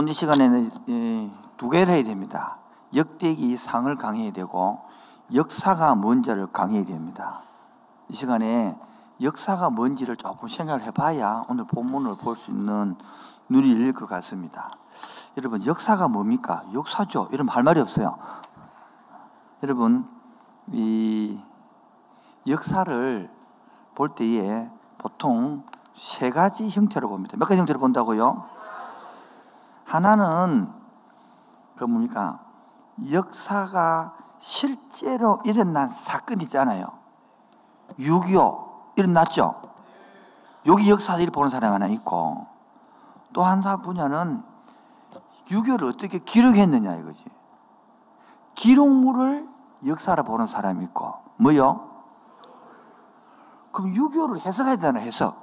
오늘 시간에는 두 개를 해야 됩니다. 역대기 상을 강해야 되고 역사가 뭔지를 강해야 됩니다. 이 시간에 역사가 뭔지를 조금 생각을 해봐야 오늘 본문을 볼 수 있는 눈이 열릴 것 같습니다. 여러분, 역사가 뭡니까? 역사죠. 이러면 할 말이 없어요. 여러분, 이 역사를 볼 때에 보통 세 가지 형태로 봅니다. 몇 가지 형태로 본다고요? 하나는 그 뭡니까? 역사가 실제로 일어난 사건 있잖아요. 6.25 일어났죠? 여기 역사를 보는 사람 하나 있고, 또 하나 분야는 6.25를 어떻게 기록했느냐 이거지. 기록물을 역사로 보는 사람이 있고, 뭐요? 그럼 6.25를 해석해야 되나, 해석.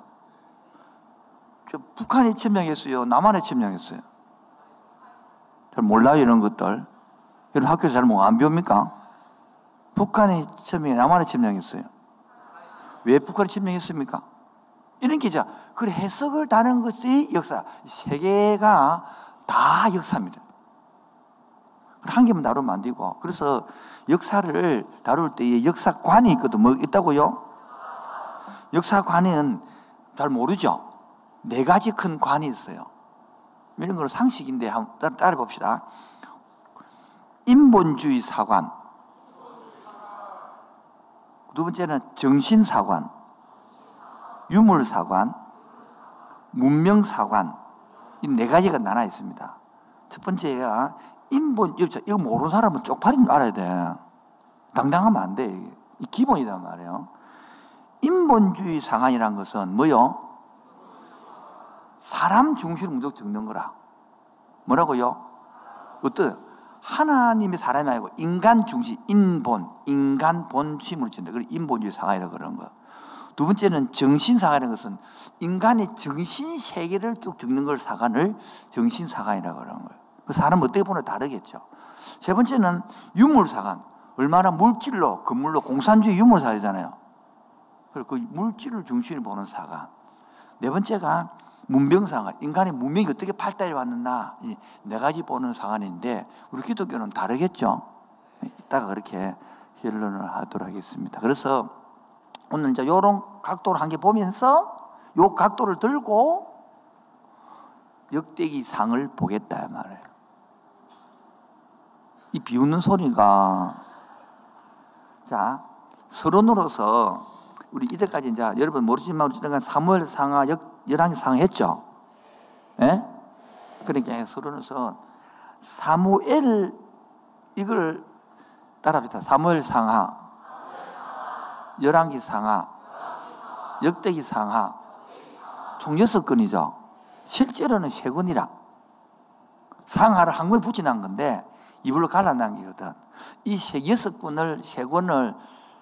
북한이 침략했어요? 남한이 침략했어요? 잘 몰라요, 이런 것들. 이런 학교에서 잘 뭐 안 배웁니까? 북한이 침략했어요? 남한이 침략했어요? 왜 북한이 침략했습니까? 이런 기자. 그 해석을 다는 것이 역사. 세계가 다 역사입니다. 한 개만 다루면 안 되고. 그래서 역사를 다룰 때 역사관이 있거든. 뭐 있다고요? 역사관은 잘 모르죠? 네 가지 큰 관이 있어요. 이런 걸 상식인데 한번 따라 봅시다. 인본주의 사관. 두 번째는 정신사관, 유물사관, 문명사관. 이 네 가지가 나눠 있습니다. 첫 번째가 이거 모르는 사람은 쪽팔린 줄 알아야 돼. 당당하면 안 돼. 이게 기본이란 말이에요. 인본주의 사관이라는 것은 뭐요? 사람 중심으로 무조건 적는 거라. 뭐라고요? 어떤 하나님이 사람이 아니고 인간 중심, 인본, 인간 본심으로 적는다. 그걸 인본주의 사관이라고 그러는 거예요. 두 번째는 정신사관이라는 것은 인간의 정신세계를 쭉 적는 걸 사관을 정신사관이라고 그러는 거예요. 사람 어떻게 보나 다르겠죠. 세 번째는 유물사관. 얼마나 물질로, 건물로, 공산주의 유물사관이잖아요. 그래서 그 물질을 중심으로 보는 사관. 네 번째가 문명사관. 인간의 문명이 어떻게 발달해 왔느냐. 네 가지 보는 사관인데, 우리 기독교는 다르겠죠. 이따가 그렇게 결론을 하도록 하겠습니다. 그래서 오늘 이제 요런 각도를 한 개 보면서 요 각도를 들고 역대기 상을 보겠다 말이에요. 이 비웃는 소리가, 자, 서론으로서 우리 이때까지 이제 여러분 모르지만 어쨌든 사무엘 상하 열왕기 상 했죠. 예? 그러니까 서론에서 사무엘 이걸 따라합니다. 사무엘 상하, 열왕기 상하, 역대기 상하, 총 6건이죠. 실제로는 3건이라. 상하를 한 번에 붙여놓은 건데 이불로 갈라놓은 거거든. 이 6건을 3권을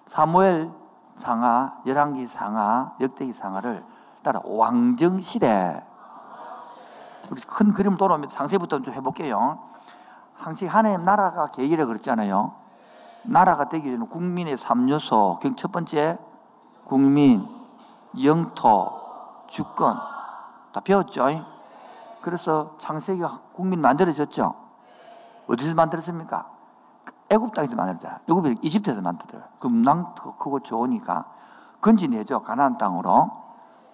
사무엘 상하, 열왕기 상하, 역대기 상하를 따라 왕정시대. 우리 큰 그림 돌아오면서 상세부터 좀 해볼게요. 항상 하나님 나라가 계기라 그랬잖아요. 나라가 되기 전에 국민의 3요소. 첫 번째 국민, 영토, 주권. 다 배웠죠? 그래서 창세기가 국민 만들어졌죠? 어디서 만들었습니까? 애굽 땅에서 만들었잖아요. 애굽이 이집트에서 만들어요. 금낭도 크고 좋으니까 건지내죠, 가나안 땅으로.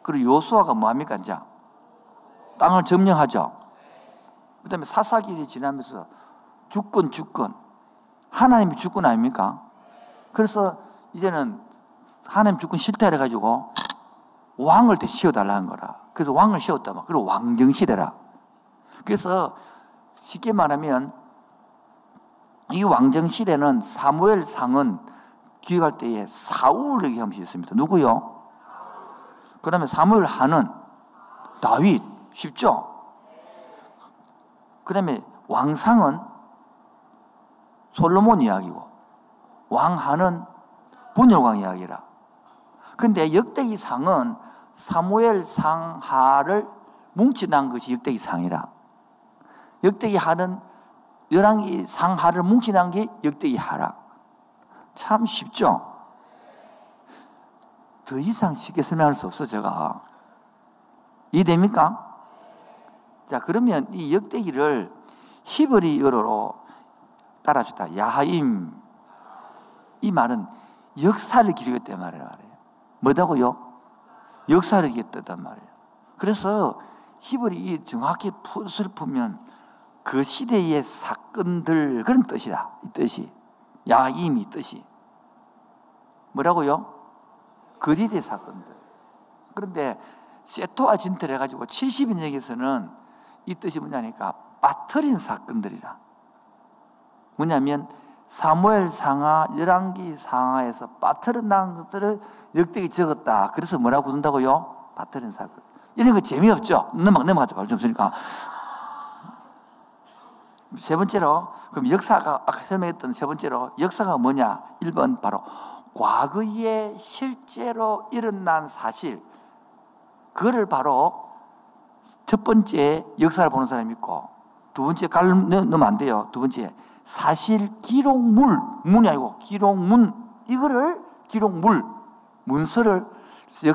그리고 요수아가 뭐합니까? 이제 땅을 점령하죠. 그 다음에 사사기를 지나면서 주권. 하나님이 주권 아닙니까? 그래서 이제는 하나님 주권 싫다 해가지고 왕을 씌워달라는 거라. 그래서 왕을 세웠다. 그리고 왕정시대라. 그래서 쉽게 말하면 이 왕정시대는 사무엘 상은 기억할 때에 사울을 얘기하면 있습니다. 누구요? 그 다음에 사무엘 하는 다윗. 쉽죠? 그 다음에 왕상은 솔로몬 이야기고, 왕하는 분열왕 이야기라. 근데 역대기 상은 사무엘 상하를 뭉치난 것이 역대기 상이라. 역대기 하는 열왕기 상하를 뭉치난 게 역대기 하라. 참 쉽죠? 더 이상 쉽게 설명할 수 없어, 제가. 이해됩니까? 자, 그러면 이 역대기를 히브리어로 따라합시다. 야하임. 이 말은 역사를 기록했단 말이에요. 뭐라고요? 역사를 기록했단 말이에요. 그래서 히브리 정확히 풀면 그 시대의 사건들, 그런 뜻이다. 이 뜻이. 야임이 뜻이. 뭐라고요? 그 시대의 사건들. 그런데 세토와 진틀해가지고 70인역에서는 이 뜻이 뭐냐니까 빠트린 사건들이라. 뭐냐면 사무엘 상하, 열왕기 상하에서 빠트려난 것들을 역대기 적었다. 그래서 뭐라고 부른다고요? 빠트린 사건. 이런 거 재미없죠? 넘어가죠. 말 좀 없으니까. 세 번째로, 그럼 역사가, 아까 설명했던 세 번째로, 역사가 뭐냐? 1번, 바로 과거에 실제로 일어난 사실. 그거를 바로 첫 번째 역사를 보는 사람이 있고, 두 번째, 넣으면 안 돼요. 두 번째, 사실 기록물, 문이 아니고 기록문, 이거를 기록물, 문서를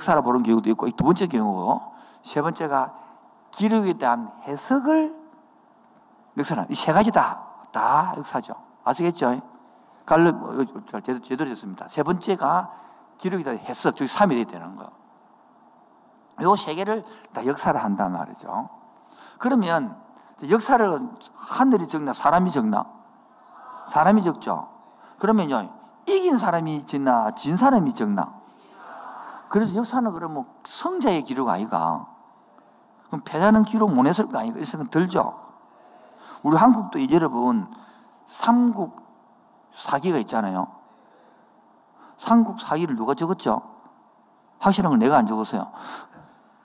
역사를 보는 경우도 있고, 이 두 번째 경우고, 세 번째가 기록에 대한 해석을 역사는 이 세 가지다. 다 역사죠. 아시겠죠? 갈렙 제대로 됐습니다. 세 번째가 기록에 대한 해석, 저기 3이 돼야 되는 거. 요 세 개를 다 역사를 한단 말이죠. 그러면 역사를 하늘이 적나 사람이 적나? 사람이 적죠. 그러면요, 이긴 사람이 적나 진 사람이 적나? 그래서 역사는 그러면 성자의 기록 아이가? 그럼 패자는 기록 못 했을 거 아이가? 그래서 들죠. 우리 한국도 여러분 삼국 사기가 있잖아요. 삼국 사기를 누가 적었죠? 확실한 건 내가 안 적었어요.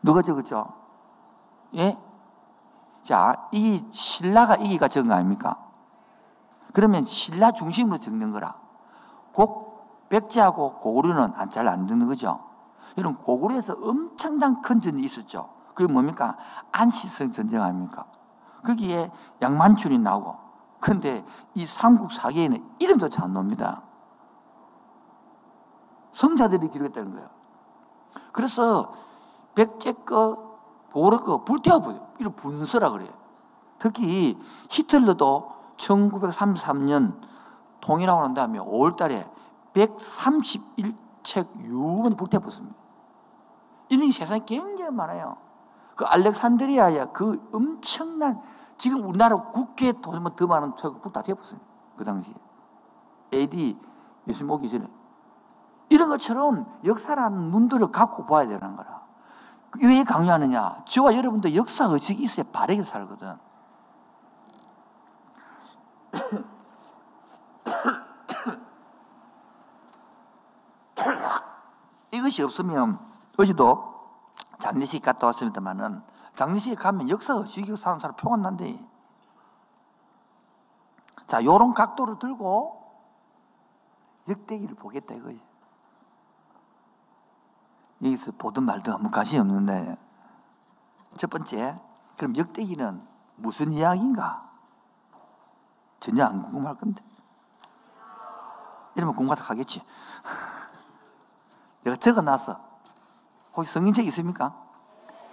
누가 적었죠? 예? 자, 이 신라가 이기가 적은 거 아닙니까? 그러면 신라 중심으로 적는 거라. 백제하고 고구려는 잘 안 듣는 거죠. 여러분, 고구려에서 엄청난 큰 전쟁이 있었죠. 그게 뭡니까? 안시성 전쟁 아닙니까? 거기에 양만춘이 나오고. 그런데 이 삼국사기에는 이름조차 안 나옵니다. 성자들이 기록했다는 거예요. 그래서 백제 거, 고구려 거 불태워버려요. 이런 분서라 그래요. 특히 히틀러도 1933년 통일하고 난 다음에 5월 달에 131책 유언이 불태워버렸습니다. 이런 게 세상에 굉장히 많아요. 그 알렉산드리아야 그 엄청난, 지금 우리나라 국회에 돈이 더 많은 책을 다 태워버렸어요. 그 당시에 AD 예수님 오기 전에. 이런 것처럼 역사라는 눈들을 갖고 봐야 되는 거라. 왜 강요하느냐? 저와 여러분도 역사의식이 있어야 바르게 살거든. 이것이 없으면, 어제도 장례식 갔다 왔습니다만은, 장례식에 가면 역사가 지기고 사는 사람 표가 난대. 자, 요런 각도를 들고 역대기를 보겠다 이거지. 여기서 보든 말든 아무 관심이 없는데. 첫 번째, 그럼 역대기는 무슨 이야기인가? 전혀 안 궁금할 건데. 이러면 공부가 다 가겠지. 내가 적어놨어. 혹시 성인책 있습니까?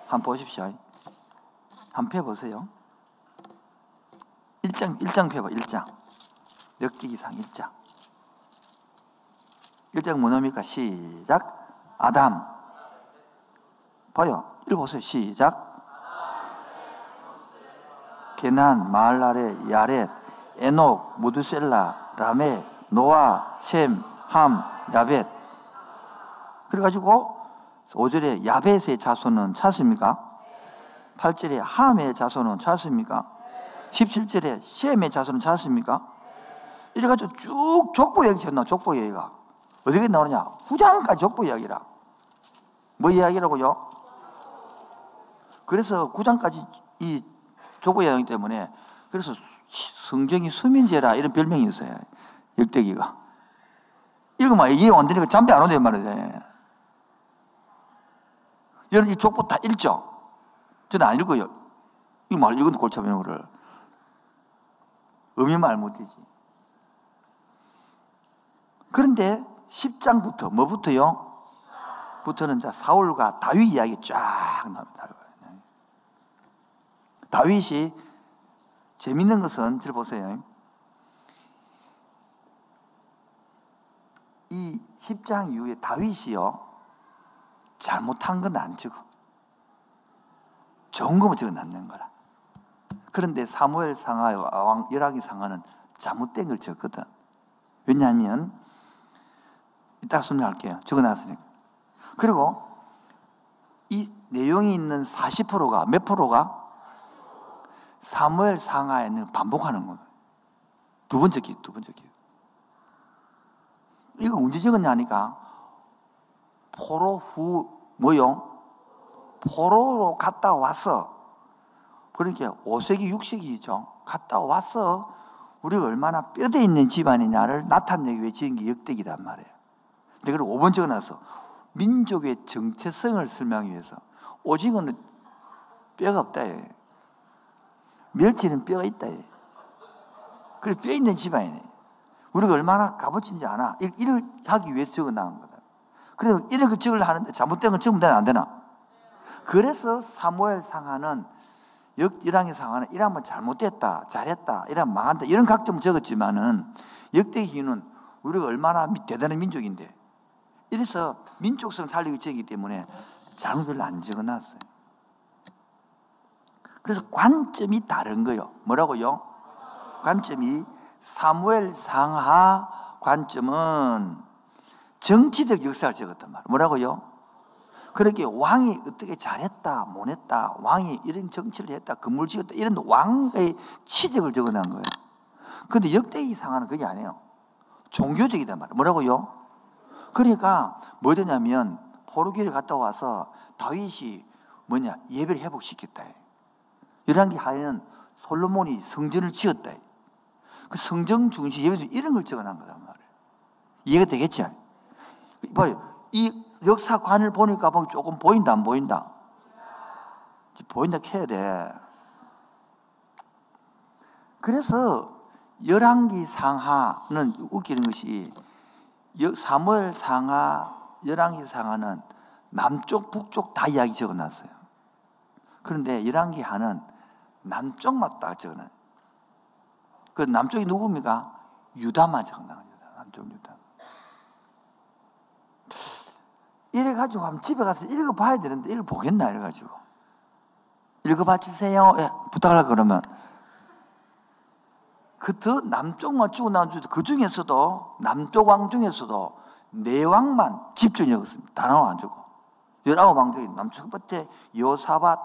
한번 보십시오. 한번 펴보세요. 1장 펴봐. 1장 역대기상 1장. 1장 뭐냐니까? 시작. 아담. 봐요. 읽어보세요. 시작. 게난, 마할라레, 야렛, 에녹, 무드셀라, 라메, 노아, 셈, 함, 야벳. 그래가지고 5절에 야벳의 자손은 찾습니까? 8절에 함의 자손은 찾습니까? 17절에 셈의 자손은 찾습니까? 이래가지고 쭉 족보 이야기 쳤나? 족보 이야기가 어디까지 나오느냐? 후장까지 족보 이야기라. 뭐 이야기라고요? 그래서 9장까지 이 족보 이야기 때문에, 그래서 성경이 수민제라 이런 별명이 있어요. 역대기가. 읽으면 이게 완전히 잠비 안 오네 말이에요. 여러분 이 족보 다 읽죠? 저는 안 읽어요. 이 말 읽은 골치 아픈 거를. 의미만 못되지. 그런데 10장부터 뭐부터요? 부터는 사울과 다윗 이야기 쫙 나옵니다. 다윗이 재밌는 것은 들어보세요. 이 10장 이후에 다윗이요, 잘못한 건 안 치고 좋은 것만 적어놨는 거라. 그런데 사무엘 상하, 왕 열왕기 상하는 잘못된 걸 적거든. 왜냐하면 이따 설명할게요. 적어놨으니까. 그리고 이 내용이 있는 40%가 몇 프로가 사무엘 상하에는 반복하는 거예요. 두 번 적기. 이거 언제 적었냐 하니까 포로 후 뭐요? 포로로 갔다 왔어. 그러니까 5세기, 6세기죠. 갔다 왔어. 우리가 얼마나 뼈대 있는 집안이냐를 나타내기 위해 지은 게 역대기란 말이에요. 근데 그걸 5번 적어놨어. 민족의 정체성을 설명하기 위해서. 오징어는 뼈가 없다. 멸치는 뼈가 있다. 그래서 뼈 있는 집안이네. 우리가 얼마나 값어치인지 아나. 이를 하기 위해서 적어놓은 거다. 그래서 이렇게 적으려고 하는데 잘못된 건 적으면 되나 안 되나? 그래서 사무엘 상하는 열왕기 상하는 이러면 잘못됐다, 잘했다, 이러면 망한다 이런 각점을 적었지만은 역대기는 우리가 얼마나 대단한 민족인데 이래서 민족성 살리기 적이기 때문에 잘못 별로 안 적어놨어요. 그래서 관점이 다른 거예요. 뭐라고요? 관점이 사무엘 상하 관점은 정치적 역사를 적었단 말이에요. 뭐라고요? 그렇게 왕이 어떻게 잘했다, 못했다, 왕이 이런 정치를 했다, 건물 지었다 이런 왕의 치적을 적어놓은 거예요. 그런데 역대기 상하는 그게 아니에요. 종교적이단 말이에요. 뭐라고요? 그러니까 뭐 되냐면 포로길을 갔다 와서 다윗이 예배를 회복시켰다. 열왕기 하에는 솔로몬이 성전을 지었다. 그 성전 중심 예배에서 이런 걸 적어놓은 거란 말이에요. 이해가 되겠죠? 봐요. 이 역사관을 보니까 조금 보인다, 안 보인다? 보인다 해야 돼. 그래서 열왕기 상하는 웃기는 것이 사무엘 상하, 열왕기 상하는 남쪽, 북쪽 다 이야기 적어놨어요. 그런데 열왕기 하는 남쪽만 딱 적어놨어요. 그 남쪽이 누굽니까? 유다만 적어놨어요. 남쪽 유다. 이래가지고 하면 집에 가서 읽어봐야 되는데 읽어보겠나 이래가지고 읽어봐 주세요 부탁하려고 그러면 그 더 남쪽만 주고 나온 그 중에서도 남쪽 왕 중에서도 네 왕만 집중히 읽었습니다. 단어 안 주고 19왕 중에 남쪽밭에 여호사밧,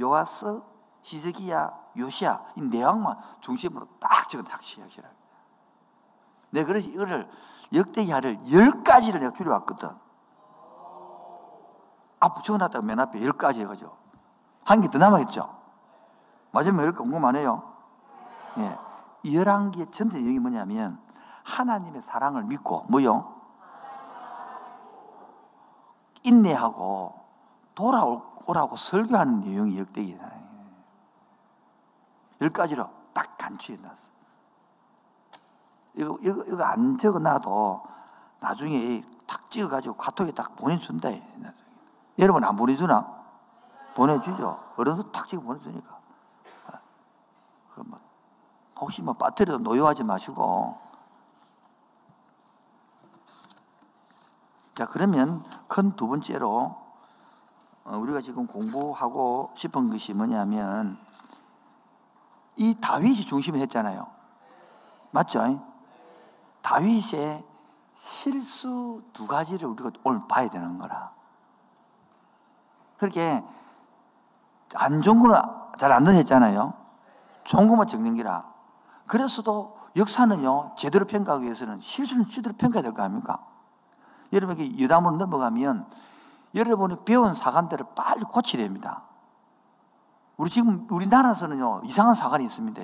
요아스, 히스기야, 요시야 이 네 왕만 중심으로 딱 적은 학시야기라. 내가 그래서 이거를 역대기하를 10가지를 내가 줄여왔거든. 앞 적어놨다가 맨 앞에 10가지 해가지고 한 개 더 남아있죠. 마지막 10개 궁금하네요. 예, 11개의 전체 내용이 뭐냐면 하나님의 사랑을 믿고 뭐요? 인내하고 돌아오라고 설교하는 내용이 역대기잖아요. 10가지로 딱 간추해놨어. 이거 안 적어놔도 나중에 탁 찍어가지고 카톡에 딱 보내준다. 여러분 안 보내주나? 보내주죠. 어른도 탁 찍어 보내주니까. 혹시 빠뜨려도 노여워하지 마시고. 자, 그러면 큰 두 번째로 우리가 지금 공부하고 싶은 것이 뭐냐면 이 다윗이 중심을 했잖아요. 맞죠? 다윗의 실수 두 가지를 우리가 오늘 봐야 되는 거라. 그렇게 안 좋은 거는 잘 안 넣었잖아요. 좋은 것만 적는 게라. 그래서도 역사는요, 제대로 평가하기 위해서는 실수는 제대로 평가해야 될 거 아닙니까? 여러분이 유담으로 넘어가면 여러분이 배운 사관들을 빨리 고치려 합니다. 우리 지금 우리나라에서는요, 이상한 사관이 있습니다.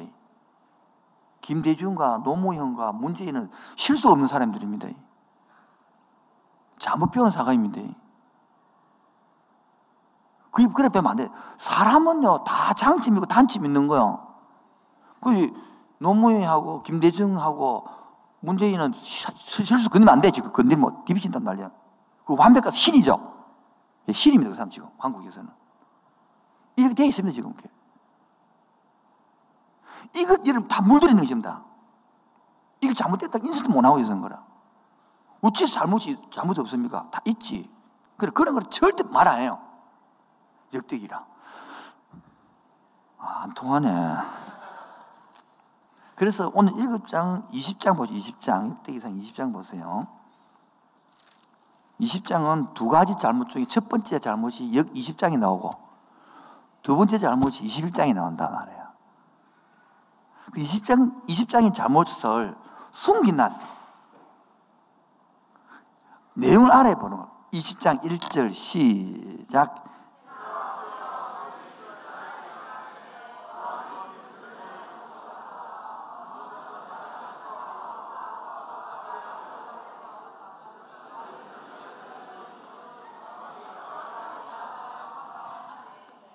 김대중과 노무현과 문재인은 실수 없는 사람들입니다. 잘못 배운 사관입니다. 그래 빼면 안 돼. 사람은요, 다 장점 있고 단점 있는 거요. 그 노무현하고 김대중하고 문재인은 실수 건드리면 안 돼. 지금 건드리면 뒤비친단 말이야. 그 완벽한 신이죠. 신입니다. 그 사람 지금 한국에서는. 이렇게 돼 있습니다. 지금. 이것 이름 다 물들이는 것입니다. 이거 잘못됐다 인수도 못 하고 있는 거라. 어째 잘못이 없습니까? 다 있지. 그래, 그런 걸 절대 말 안 해요. 역대기라. 아, 안 통하네. 그래서 오늘 7장, 20장 보죠. 20장. 역대기상 20장 보세요. 20장은 두 가지 잘못 중에 첫 번째 잘못이 역 20장이 나오고 두 번째 잘못이 21장이 나온단 말이에요. 20장의 잘못을 숨겨놨어. 내용을 알아야 보는 거예요. 20장 1절 시작.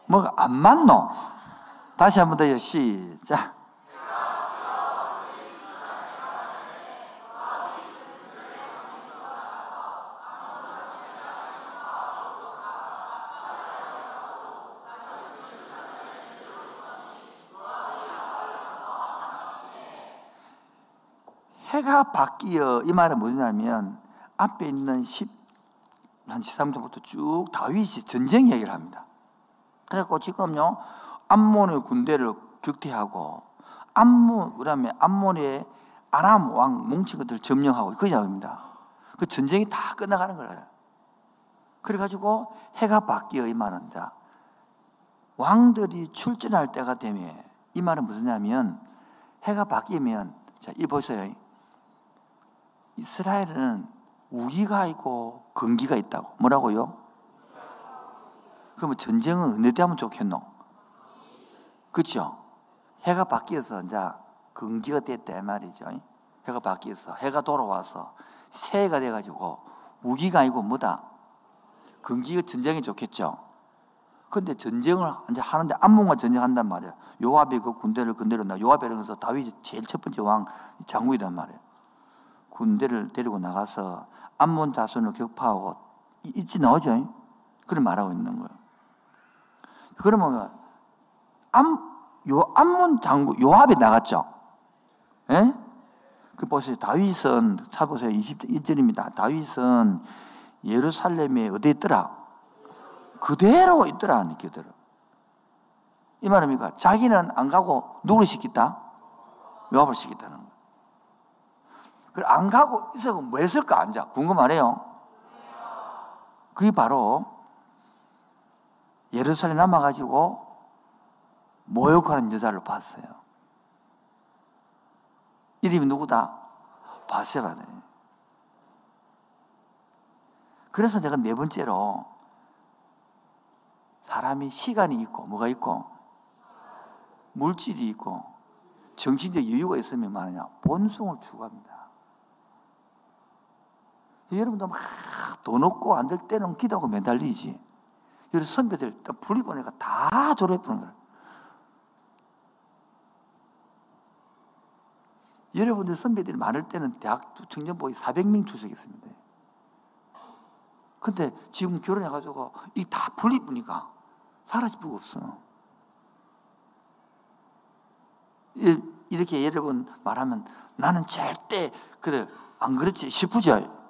뭐가 안 맞노? 다시 한번 더요. 시작. 해가 바뀌어. 이 말은 뭐냐면 앞에 있는 13절부터 쭉 다윗이 전쟁 얘기를 합니다. 그래서 지금요 암몬의 군대를 격퇴하고 암몬 그다음에 암몬의 아람 왕 뭉치거들 점령하고 그게 나옵니다. 그 전쟁이 다 끝나가는 거예요. 그래가지고 해가 바뀌어 이 말은 다 왕들이 출전할 때가 되며 이 말은 무슨냐면 해가 바뀌면 자 이 보세요. 이스라엘은 우기가 있고 건기가 있다고 뭐라고요? 그러면 전쟁은 어느 때 하면 좋겠노? 그렇죠? 해가 바뀌어서 이제 건기가 됐다 말이죠. 해가 바뀌어서 해가 돌아와서 새해가 돼가지고 우기가 아니고 뭐다? 건기가 전쟁이 좋겠죠. 그런데 전쟁을 이제 하는데 암몬과 전쟁한단 말이야. 요압이 그 군대를 건드려 나. 요압이라서 다윗이 제일 첫 번째 왕 장군이란 말이야. 군대를 데리고 나가서 암몬 다수를 격파하고 있지 나오죠. 그걸 말하고 있는 거예요. 그러면 암몬 장군 요압이 나갔죠. 예? 그 보세요. 다윗은 차 보세요. 21절입니다. 다윗은 예루살렘에 어디 있더라? 그대로 있더라. 그대로. 이 말입니까? 자기는 안 가고 누구를 시켰다? 요압을 시켰다는 거예요. 그래 안 가고 있어서 뭐 했을까? 앉아 궁금하네요. 그게 바로 예루살렘 남아가지고 모욕하는 여자를 봤어요. 이름이 누구다? 바세바네. 그래서 내가 네 번째로 사람이 시간이 있고 뭐가 있고 물질이 있고 정신적 여유가 있으면 말하냐 본성을 추구합니다. 여러분도 막 돈 없고 안 될 때는 기도하고 매달리지. 그래서 선배들 불리보니까 다 졸업해보는 거예요. 여러분들 선배들이 많을 때는 대학 청년부에 400명 출석했습니다. 근데 지금 결혼해가지고 이 다 불리보니까 사라질 수가 없어. 이렇게 여러분 말하면 나는 절대 그래 안 그렇지 싶으죠.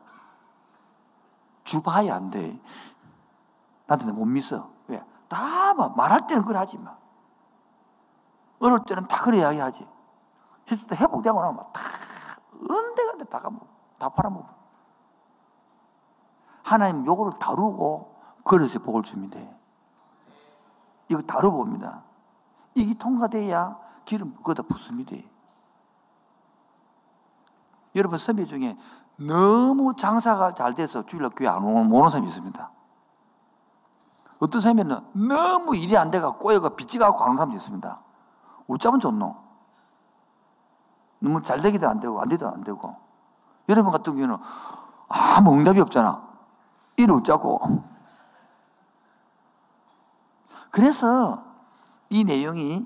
주봐야 안 돼. 나한테 못 믿어. 왜? 다 말할 때는 그걸 하지 마. 어릴 때는 다 그래 이야기하지. 진짜 회복되고 나면 다 은데간데 다 팔아먹어. 하나님 요거를 다루고 그릇에 복을 줍니다. 이거 다뤄봅니다. 이게 통과돼야 기름 거기다 붓습니다. 여러분 선배 중에 너무 장사가 잘 돼서 주일날 교회 안 오는 사람이 있습니다. 어떤 사람은 너무 일이 안 돼가 꼬여가 빚지가고 안 오는 사람도 있습니다. 어쩌면 좋노? 너무 잘 되기도 안 되고, 안 되도 안 되고. 여러분 같은 경우는 아무 뭐 응답이 없잖아. 일 어쩌고. 그래서 이 내용이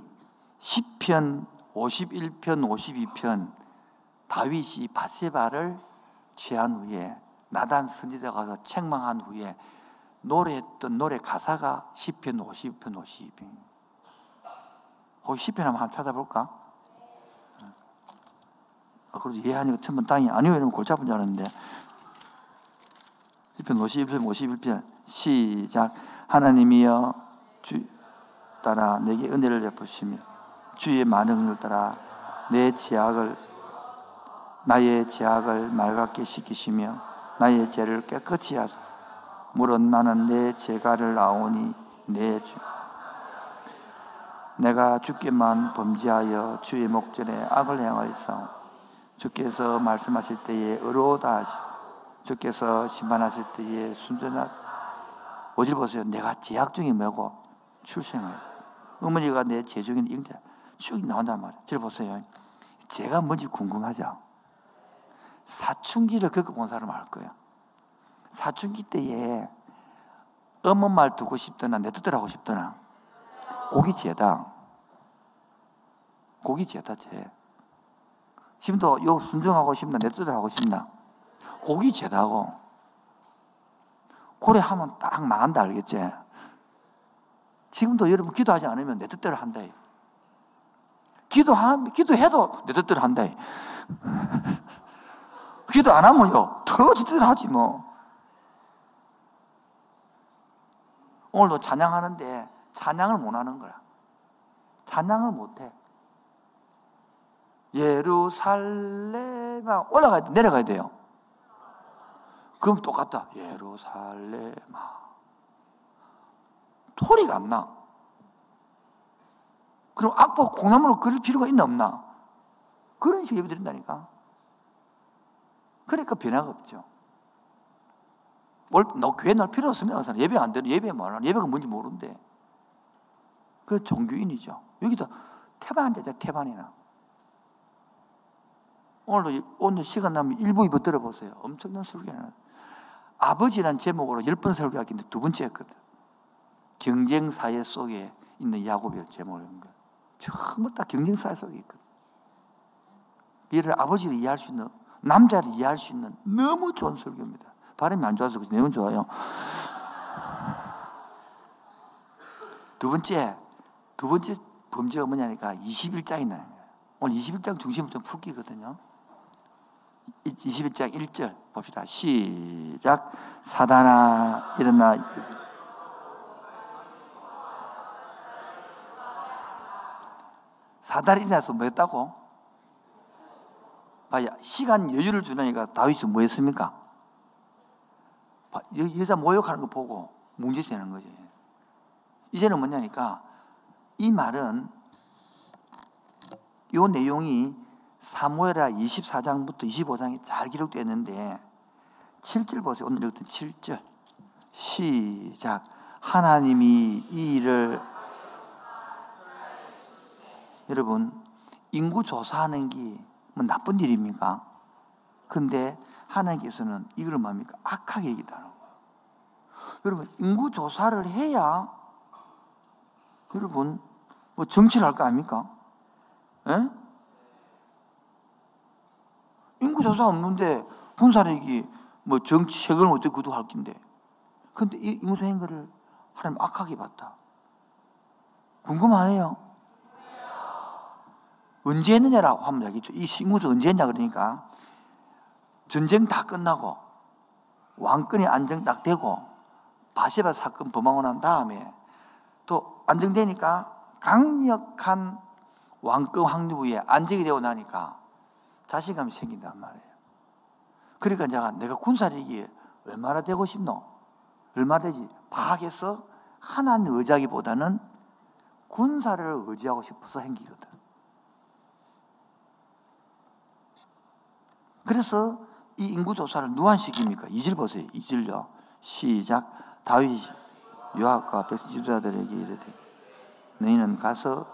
10편, 51편, 52편, 다윗이 바세바를 취한 후에 나단 선지자 가서 책망한 후에 노래했던 노래 가사가 10편, 52편, 52편. 거기 10편 한번 찾아볼까? 그러지 예하니까 천번 땅이 아니요 이러면 골치 아픈 줄 알았는데. 1편 51편 51편 시작. 하나님이여 주 따라 내게 은혜를 베푸시며 주의 많은 은혜를 따라 나의 죄악을 맑게 씻기시며 나의 죄를 깨끗이 하소서. 물론 나는 내 죄가를 아오니 내가 주께만 범죄하여 주의 목전에 악을 행하였사오. 주께서 말씀하실 때에 의로우다 하시고 주께서 심판하실 때에 순전하다. 오질 보세요. 내가 죄악 중에 뭐고 출생하여 어머니가 내 죄 중인 잉자 쭉 나온단 말이에요. 질 보세요. 죄가 뭔지 궁금하죠? 사춘기를 겪어본 사람은 알 거예요. 사춘기 때에 엄마 말 듣고 싶더나 내 뜻대로 하고 싶더나 고기 죄다. 고기 죄다. 죄 지금도 요 순종하고 싶나 내 뜻대로 하고 싶나 고기 죄다고. 그래 하면 딱 망한다. 알겠지? 지금도 여러분 기도하지 않으면 내 뜻대로 한다. 기도해도 내 뜻대로 한다. 기도 안 하면요 더 짓대로 하지 뭐. 오늘도 찬양하는데 찬양을 못 하는 거야. 찬양을 못 해. 예루살렘아 올라가야 돼 내려가야 돼요? 그럼 똑같다. 예루살렘아 소리가 안 나. 그럼 악보 콩나물로 그릴 필요가 있나 없나? 그런 식으로 예배 드린다니까. 그러니까 변화가 없죠. 너 교회 날 필요 없습니다. 예배 안 되는 예배 말하는 예배가 뭔지 모르는데 그 종교인이죠. 여기서 태반 앉아있잖아. 태반이나 오늘 시간 나면 일부 입어 들어보세요. 엄청난 설교는 아버지란 제목으로 10번 설교하기인데 2번째 했거든. 경쟁사회 속에 있는 야곱의 제목을 읽는 거예요. 정말 딱 경쟁사회 속에 있거든. 얘를 아버지를 이해할 수 있는 남자를 이해할 수 있는 너무 좋은 설교입니다. 발음이 안 좋아서 그렇지 내용은 좋아요. 두 번째 범죄가 뭐냐니까 21장이 나는 거예요. 오늘 21장 중심을 좀 풀기거든요. 21장 1절 봅시다. 시작. 사단아 일어나 사단이 일어나서 뭐 했다고? 봐야 시간 여유를 주려니까 다윗이 뭐 했습니까? 여자 모욕하는 거 보고 뭉지세는 거지. 이제는 뭐냐니까 이 말은 이 내용이 사무엘하 24장부터 25장이 잘 기록되어 있는데 7절 보세요. 오늘 읽었던 7절 시작. 하나님이 이 일을 여러분 인구 조사하는 게 뭐 나쁜 일입니까? 근데 하나님께서는 이걸 뭡니까? 악하게 얘기하는 거예요. 여러분 인구 조사를 해야 여러분 뭐 정치를 할 거 아닙니까? 에? 인구 조사 없는데 군사력이 뭐 정치 세금을 어떻게 구도할 텐데. 그런데 이 인구 행거를 하나님 악하게 봤다. 궁금하네요. 언제 했느냐라고 하면 알겠죠. 이 인구 조사 언제 했냐 그러니까. 전쟁 다 끝나고 왕권이 안정 딱 되고 바세바 사건 범하고 난 다음에 또 안정되니까 강력한 왕권 확립에 안정이 되고 나니까 자신감이 생긴단 말이에요. 그러니까 내가 군사력이 얼마나 되고 싶노? 얼마나 되지? 파악해서 하나님 의지하기보다는 군사를 의지하고 싶어서 행기거든. 그래서 이 인구조사를 누가 시킵니까? 2절 보세요. 2절요. 시작. 다윗이 요압과 백성 지도자들에게 이르되 너희는 가서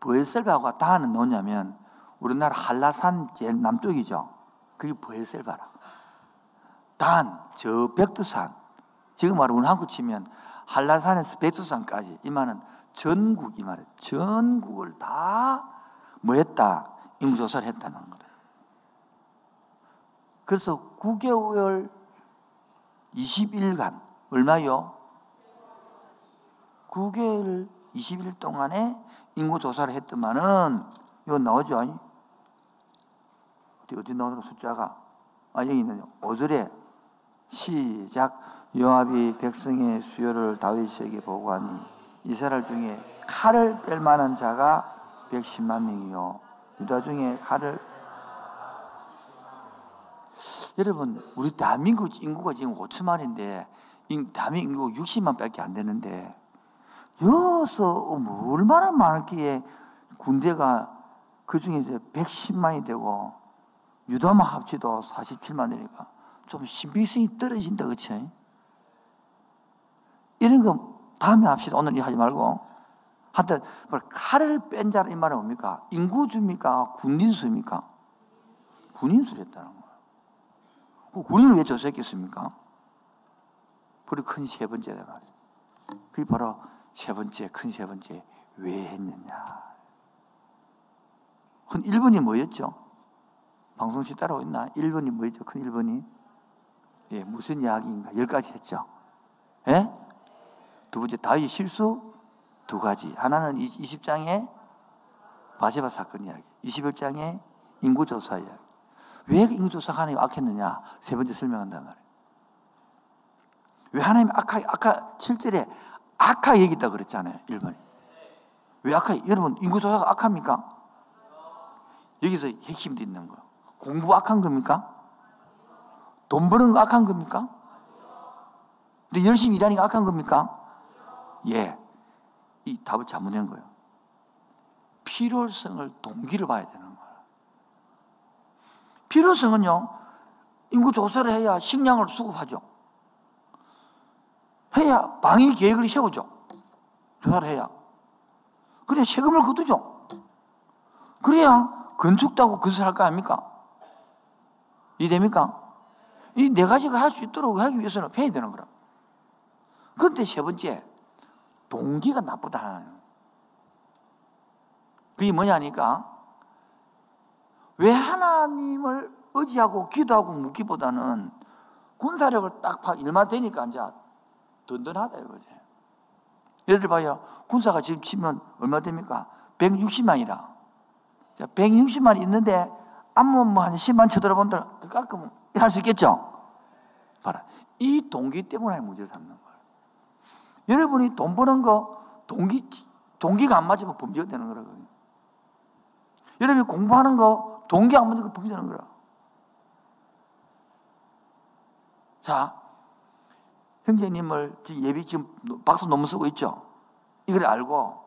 브엘셀바가 다하는 뭐냐면 우리나라 한라산 제일 남쪽이죠. 그게 브엘셀바라. 단, 저 백두산 지금 말하면 우리 한국 치면 한라산에서 백두산까지 이 말은 전국 이 말이에요. 전국을 다 뭐 했다? 인구조사를 했다는 거예요. 그래서 9개월 20일간 얼마요? 9개월 20일 동안에 인구 조사를 했더만은 이거 나오죠? 어디 나오는 숫자가? 여기 있네요. 5절에 시작. 요압이 백성의 수요를 다윗에게 보고하니 이스라엘 중에 칼을 뺄 만한 자가 110만 명이요 유다 중에 칼을. 여러분, 우리 대한민국 인구가 지금 5천만인데 대한민국 인구가 60만 밖에 안 되는데 여기서 얼마나 많았기에 군대가 그 중에 110만이 되고 유다만 합치도 47만 되니까 좀 신빙성이 떨어진다, 그치? 이런 거 다음에 합시다. 오늘 하지 말고. 하여튼 칼을 뺀 자는 이 말은 뭡니까? 인구수입니까? 군인수입니까? 군인수를 했다는 거예요. 군인을 왜 조사했겠습니까? 바로 큰 세 번째다 말이에요. 그게 바로 세 번째, 큰 세 번째 왜 했느냐. 큰 1번이 뭐였죠? 방송실 따라오나? 1번이 뭐였죠? 큰 1번이? 예, 무슨 이야기인가? 10가지 했죠. 예? 두 번째 다윗 실수 2가지. 하나는 20장에 바세바 사건 이야기, 21장에 인구조사 이야기. 왜 인구조사가 하나님 악했느냐? 세 번째 설명한단 말이에요. 왜 하나님 아까 7절에 악하 얘기했다 그랬잖아요. 1번이. 왜 악하? 여러분, 인구조사가 악합니까? 여기서 핵심도 있는 거예요. 공부 악한 겁니까? 돈 버는 거 악한 겁니까? 근데 열심히 일하니까 악한 겁니까? 예. 이 답을 잘못낸 거예요. 필요성을 동기를 봐야 되는 거예요. 필요성은요, 인구 조사를 해야 식량을 수급하죠. 해야 방위 계획을 세우죠. 조사를 해야. 그래야 세금을 거두죠. 그래야 건축도 하고 건설할 거 아닙니까? 이해됩니까? 이 네 가지가 할 수 있도록 하기 위해서는 해야 되는 거라. 그런데 세 번째, 동기가 나쁘다. 그게 뭐냐니까 왜 하나님을 의지하고 기도하고 묻기보다는 군사력을 딱 일만 되니까 이제 든든하다 이거지. 예를 들어봐요. 군사가 지금 치면 얼마 됩니까? 160만이라. 160만이 있는데 암만 뭐 한 10만 쳐들어본다. 가끔 할 수 있겠죠? 봐라. 이 동기 때문에 문제 삼는 거예요. 여러분이 돈 버는 거 동기가 안 맞으면 범죄가 되는 거라고요. 여러분이 공부하는 거 동기가 안 맞으면 범죄가 되는 거라. 자, 형제님을 지금 예비 지금 박사 논문 쓰고 있죠. 이걸 알고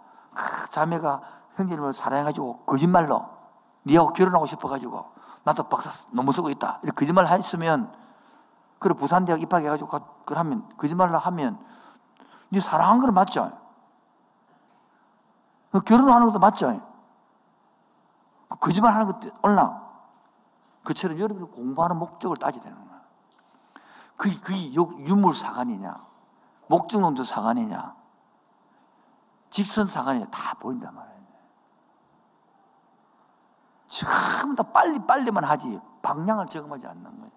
자매가 형제님을 사랑해가지고 거짓말로 니하고 결혼하고 싶어가지고 나도 박사 논문 쓰고 있다 이렇게 거짓말을 했으면 그래 부산대학 입학해가지고 그걸 하면 거짓말로 하면 네 사랑한 건 맞죠? 결혼하는 것도 맞죠? 거짓말 하는 것도 올라. 그처럼 여러분이 공부하는 목적을 따져야 되는 거야. 그게 유물사관이냐, 목적론도 사관이냐, 직선사관이냐 다 보인단 말이에요. 전부 다 빨리빨리만 하지 방향을 점검하지 않는 거예요.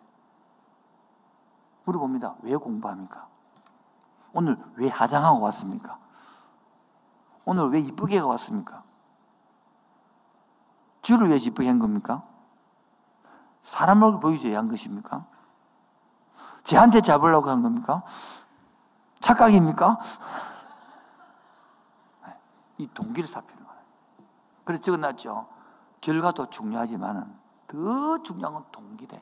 물어봅니다. 왜 공부합니까? 오늘 왜 화장하고 왔습니까? 오늘 왜 이쁘게 왔습니까? 주를 왜 이쁘게 한 겁니까? 사람 얼굴 보여줘야 한 것입니까? 쟤한테 잡으려고 한 겁니까? 착각입니까? 이 동기를 살피는 거예요. 그래서 적어놨죠. 결과도 중요하지만 더 중요한 건 동기다.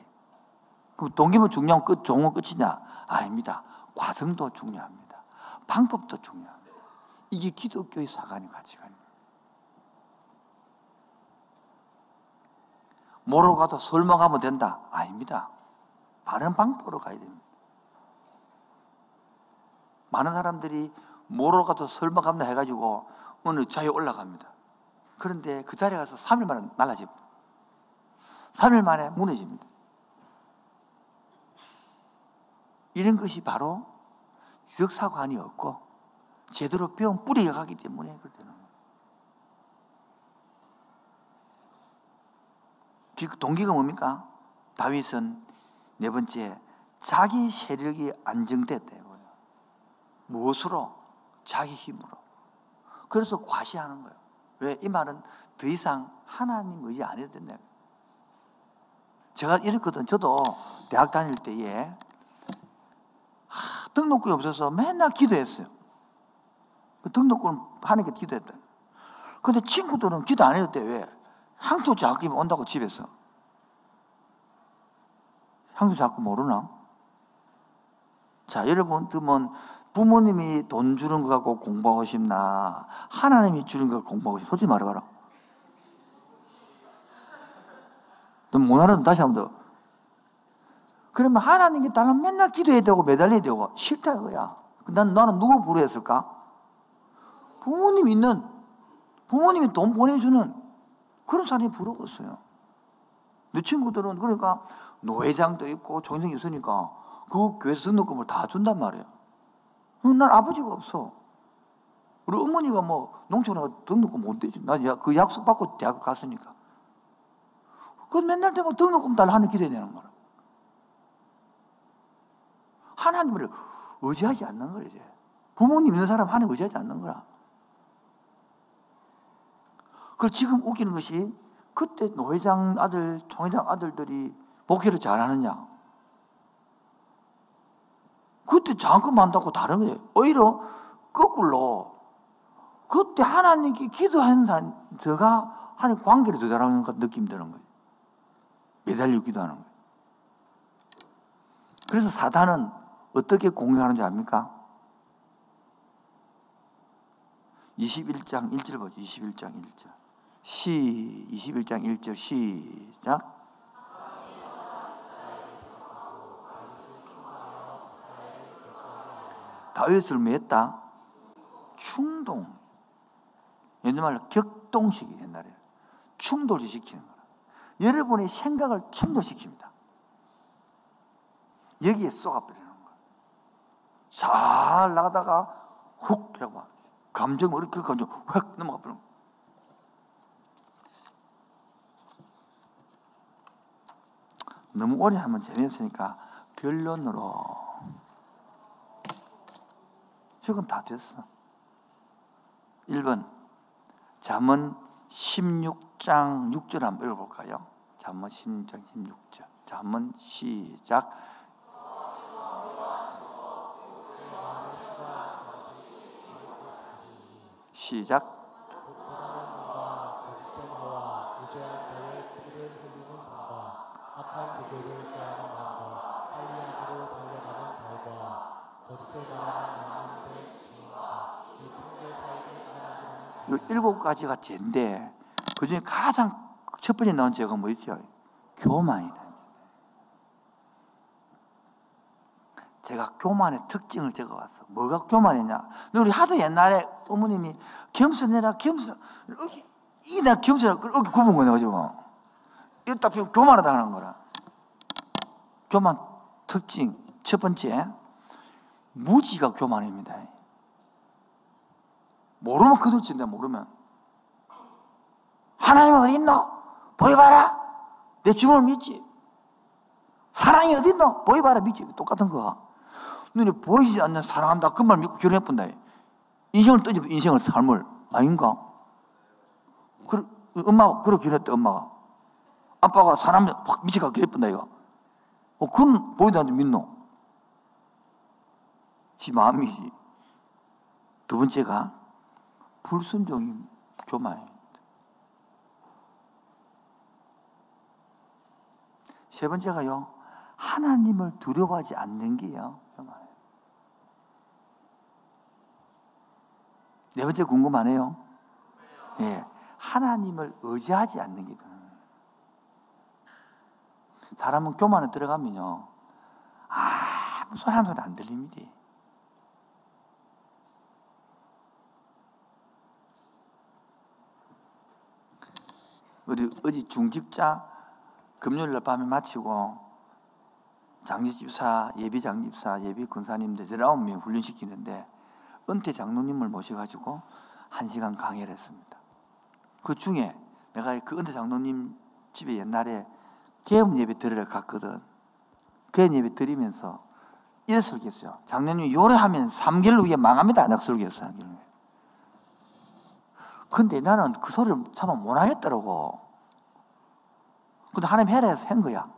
그럼 동기면 중요한 건 좋은 끝이냐? 아닙니다. 과정도 중요합니다. 방법도 중요합니다. 이게 기독교의 사관의 가치관입니다. 뭐로 가도 설마 가면 된다? 아닙니다. 바른 방법으로 가야 됩니다. 많은 사람들이 뭐로 가도 설마 가면 해가지고 어느 자리에 올라갑니다. 그런데 그 자리에 가서 3일 만에 날라집니다. 3일 만에 무너집니다. 이런 것이 바로 역사관이 없고 제대로 배운 뿌리가 가기 때문에 그렇게 되는 거예요. 동기가 뭡니까? 다윗은 네 번째, 자기 세력이 안정됐다. 무엇으로? 자기 힘으로. 그래서 과시하는 거예요. 왜? 이 말은 더 이상 하나님 의지 안 해도 된다. 제가 이랬거든. 저도 대학 다닐 때에 등록금이 없어서 맨날 기도했어요. 등록금 하니까 기도했다. 근데 친구들은 기도 안 해도 돼. 왜? 향토 자금 온다고 집에서. 향토 자금 모르나? 자, 여러분, 그러면 부모님이 돈 주는 거 갖고 공부하고 싶나? 하나님이 주는 거 갖고 공부하고 싶나? 솔직히 말해봐라. 너 못 알아듣는 다시 한 번 더. 그러면 하나님께 달라면 맨날 기도해야 되고 매달려야 되고 싫다 이거야. 나는 누구 부러웠을까? 부모님이 있는, 부모님이 돈 보내주는 그런 사람이 부러웠어요. 내 친구들은 그러니까 노회장도 있고 종인성이 있으니까 그 교회에서 등록금을 다 준단 말이에요. 난 아버지가 없어. 우리 어머니가 뭐 농촌에 등록금 못 대지. 난 그 약속 받고 대학 갔으니까. 그 맨날 되면 등록금 달라 하는 기도해야 되는 거라. 하나님을 의지하지 않는 거라, 이제. 부모님 있는 사람 하나님 의지하지 않는 거라. 그리고 지금 웃기는 것이 그때 노회장 아들, 총회장 아들들이 목회를 잘하느냐. 그때 잠금 한다고 다른 거예요. 오히려 거꾸로 그때 하나님께 기도하는 저가 하나님 관계를 더 잘하는 것 느낌이 드는 거예요. 매달려 기도하는 거예요. 그래서 사단은 어떻게 공격하는지 압니까? 21장 1절 보죠. 21장 1절 21장 1절 시작. 다윗을 뭐 했다? 충동. 옛날에 격동식이 옛날에 충돌시키는 거라. 여러분의 생각을 충돌시킵니다. 여기에 쏘아버리는 거야. 잘 나가다가 훅 해봐. 감정 이렇게 감정 확 넘어가 버리는 거야. 너무 오래 하면 재미없으니까 결론으로 지금 다 됐어. 1번 잠언 16장 6절 한번 읽어볼까요? 잠언 16장 16절. 잠언 시작. 시작. 이 7가지가 죄인데 그중에 가장 첫 번째 나온 죄가 뭐였죠? 교만이다. 제가 교만의 특징을 적어왔어. 뭐가 교만이냐? 우리 하도 옛날에 어머님이 겸손해라, 겸손. 이게 내가 겸손해라. 이렇게 굽은 거네, 그죠? 이거 딱 교만하다 하는 거라. 교만 특징. 첫 번째, 무지가 교만입니다. 모르면 거들진다, 모르면. 하나님은 어디 있노? 보여봐라. 내 주문을 믿지. 사랑이 어디 있노? 보여봐라. 믿지. 똑같은 거야. 눈에 보이지 않는 사랑한다. 그 말 믿고 결혼해본다. 인생을 떠지, 인생을 삶을. 아닌가? 그래, 엄마가, 그렇게 결혼했다, 엄마가. 아빠가 사람 확 미치고 결혼해본다, 이거. 그건 보이다, 믿노? 지 마음이지. 두 번째가 불순종이 교만입니다. 세 번째가요, 하나님을 두려워하지 않는 게요, 교만해요. 네 번째 궁금하네요. 예, 하나님을 의지하지 않는 게 교만해요. 사람은 교만에 들어가면요, 아무 소리 한 소리 안 들립니다. 우리 어제 중직자 금요일날 밤에 마치고 장립집사, 예비장립사, 예비군사님들 19명 훈련시키는데 은퇴 장로님을 모셔가지고 1시간 강의를 했습니다. 그 중에 내가 그 은퇴 장로님 집에 옛날에 개업 예배 드리러 갔거든. 개업 예배 드리면서 일설기였어요. 장로님이 요래하면 3개월 후에 망합니다. 낙설기였어요. 근데 나는 그 소리를 차마 못하겠더라고. 근데 하나님 해라 해서 한 거야.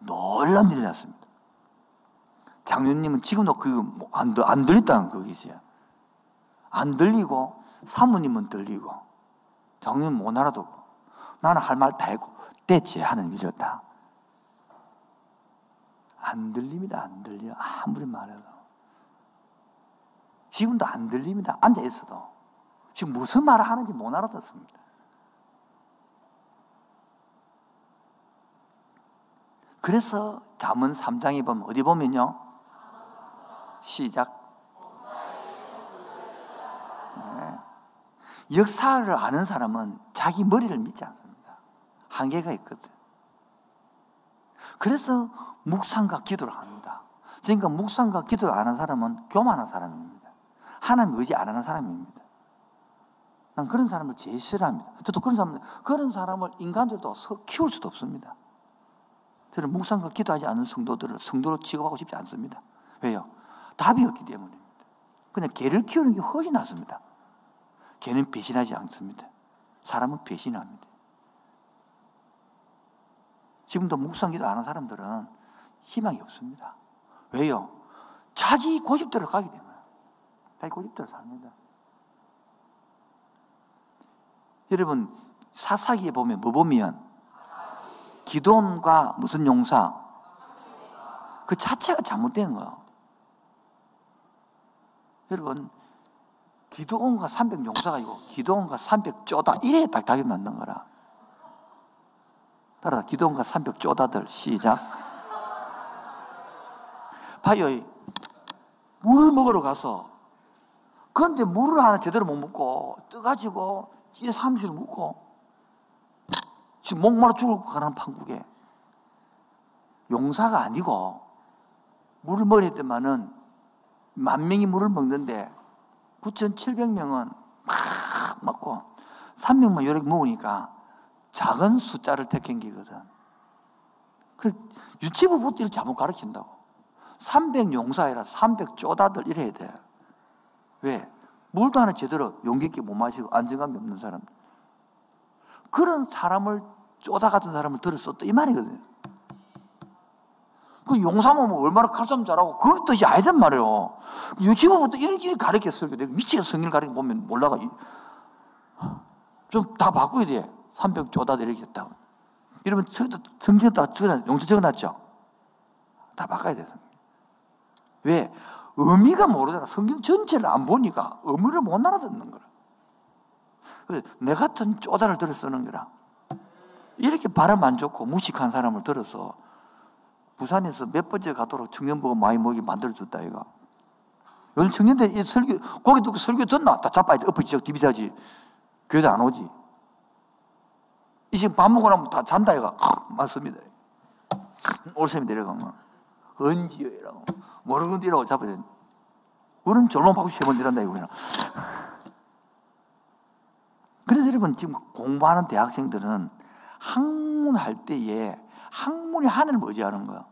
놀란 일이 났습니다. 장로님은 지금도 그 안 들렸다는 거기 있어요. 안 들리고 사모님은 들리고 장로님은 못 알아두고 나는 할 말 다 했고 됐지. 하나님 이랬다. 안 들립니다. 안 들려. 아무리 말해도. 지금도 안 들립니다. 앉아있어도. 지금 무슨 말을 하는지 못 알아듣습니다. 그래서 잠언 3장에 보면 어디 보면요. 시작. 네. 역사를 아는 사람은 자기 머리를 믿지 않습니다. 한계가 있거든. 그래서 묵상과 기도를 합니다. 그러니까 묵상과 기도를 안 하는 사람은 교만한 사람입니다. 하나님 의지 안 하는 사람입니다. 난 그런 사람을 제일 싫어합니다. 저도 그런 사람을 인간들도 키울 수도 없습니다. 저는 묵상과 기도하지 않은 성도들을 성도로 취급하고 싶지 않습니다. 왜요? 답이 없기 때문입니다. 그냥 개를 키우는 게 훨씬 낫습니다. 개는 배신하지 않습니다. 사람은 배신합니다. 지금도 묵상 기도 안 하는 사람들은 희망이 없습니다. 왜요? 자기 고집대로 가게 되면 자기 고집대로 삽니다. 여러분 사사기에 보면 뭐 보면 기도원과 무슨 용사 그 자체가 잘못된 거예요. 여러분 기도원과 300 용사가 있고 기도원과 300 쪼다 이래 딱 답이 맞는 거라. 따라 기도원과 300 쪼다들 시작. 봐요. 물을 먹으러 가서 그런데 물을 하나 제대로 못 먹고 떠가지고 이제 3주를 먹고 지금 목마라 죽을 것 같은 판국에 용사가 아니고 물을 먹을 때만은 10,000명이 물을 먹는데 9,700명은 막 먹고 3명만 여러 개 먹으니까 작은 숫자를 택한 게거든. 그래서 유치부부터 잘못 가르친다고. 300 용사이라 300 쪼다들 이래야 돼. 왜? 물도 하나 제대로 용기 있게 못 마시고 안정감이 없는 사람. 그런 사람을 쪼다 같은 사람을 들었었다 이 말이거든요. 그 용사 몸은 얼마나 칼싸움 잘하고 그런 뜻이 아니단 말이에요. 유치부부터 이런 길을 가르쳤어요. 내가 미치게 성의를 가르쳐 보면 몰라가. 좀 다 바꿔야 돼. 300 쪼다들 이렇게 했다고. 이러면 성질에다가 용서 적어놨죠. 다 바꿔야 돼. 왜? 의미가 모르잖아. 성경 전체를 안 보니까 의미를 못 알아듣는 거라. 그래서 내 같은 쪼다를 들어 쓰는 거라. 이렇게 발음 안 좋고 무식한 사람을 들어서 부산에서 몇 번째 가도록 청년보고 많이 먹이 만들어줬다 이거. 요즘 청년들이 설교, 고개 듣고 설교 듣나? 다 자빠야지. 엎어지지, 디비자지. 교회도 안 오지. 이 지금 밥 먹고 나면 다 잔다 이거. 맞습니다. 올셈이 내려가면. 언지요 이라고. 모르건디라고 잡아야 돼. 우리는 졸로 받고 세번 일한다, 이거야. 그래서 여러분, 지금 공부하는 대학생들은 학문 할 때에 학문이 하늘을 머지하는 거야.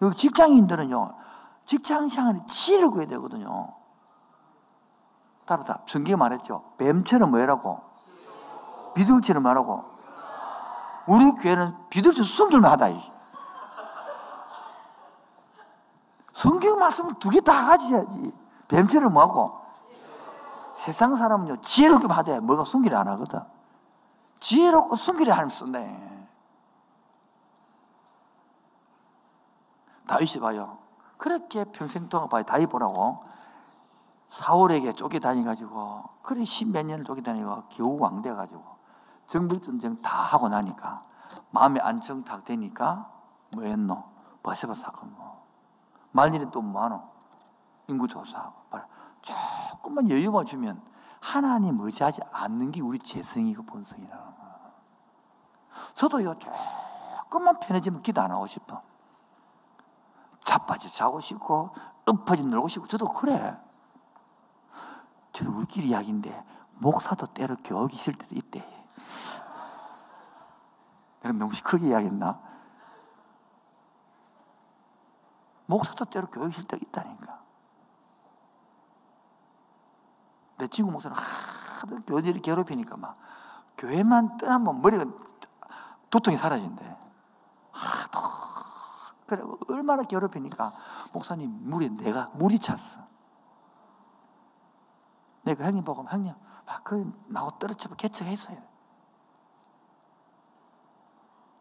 여기 직장인들은요, 직장 생활이 치려고 해야 되거든요. 따라다, 성경이 말했죠. 뱀처럼 뭐라고? 비둘기처럼 말하고. 우리 교회는 비둘기처럼 숨결만 하다. 성경 말씀을 두 개 다 가져야지. 뱀처럼 뭐하고? 세상 사람은요, 지혜롭게 하되 뭐가 숨기려 안 하거든. 지혜롭고 숨기려 하면 쓴대. 다윗이 봐요. 그렇게 평생 동안 봐요. 다윗 보라고. 사울에게 쫓겨다니가지고, 그래 십몇 년을 쫓겨다니고, 겨우 왕돼가지고, 정벌전쟁 다 하고 나니까, 마음에 안정 딱 되니까, 뭐 했노? 버세바 사건 뭐. 말일이 또 많어. 인구 조사하고. 조금만 여유만 주면 하나님 의지하지 않는 게 우리 재성이고 본성이라는 거야. 저도요, 조금만 편해지면 기도 안 하고 싶어. 자빠지 자고 싶고, 엎어지 놀고 싶고, 저도 그래. 저도 우리끼리 이야기인데, 목사도 때로 교육이 싫을 때도 있대. 내가 너무 크게 이야기했나? 목사도 때로 교육 실력이 있다니까. 내 친구 목사는 하도 교인들이 괴롭히니까 막 교회만 떠나면 머리가 두통이 사라진대. 하도 그래 얼마나 괴롭히니까 목사님 물이 찼어. 내가 형님 보고 형님 막 그 나고 떨어지고 개척했어요.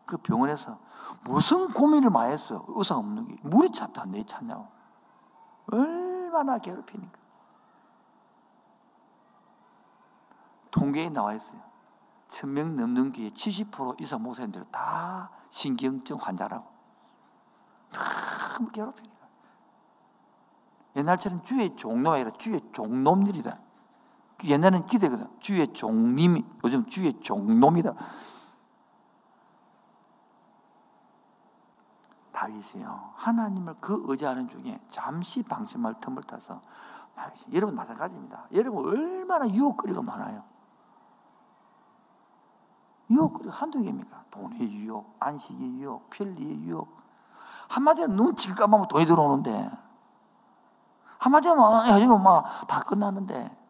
그 병원에서 무슨 고민을 많이 했어. 의사 없는 게 물이 찼다 내 찼냐고 얼마나 괴롭히니까. 통계에 나와 있어요. 1000명 넘는 기에 70% 이상 목사님들 다 신경증 환자라고. 너무 괴롭히니까. 옛날처럼 주의 종로가 아니라 주의 종놈들이다. 옛날에는 기대거든. 주의 종님이 요즘 주의 종놈이다. 다윗이요. 하나님을 그 의지하는 중에 잠시 방심할 틈을 타서 여러분 마찬가지입니다. 여러분 얼마나 유혹거리가 많아요. 유혹거리가 한두 개입니까? 돈의 유혹, 안식의 유혹, 편리의 유혹. 한마디로 눈치 까마면 돈이 들어오는데 한마디로 해가지고 막 다 끝났는데.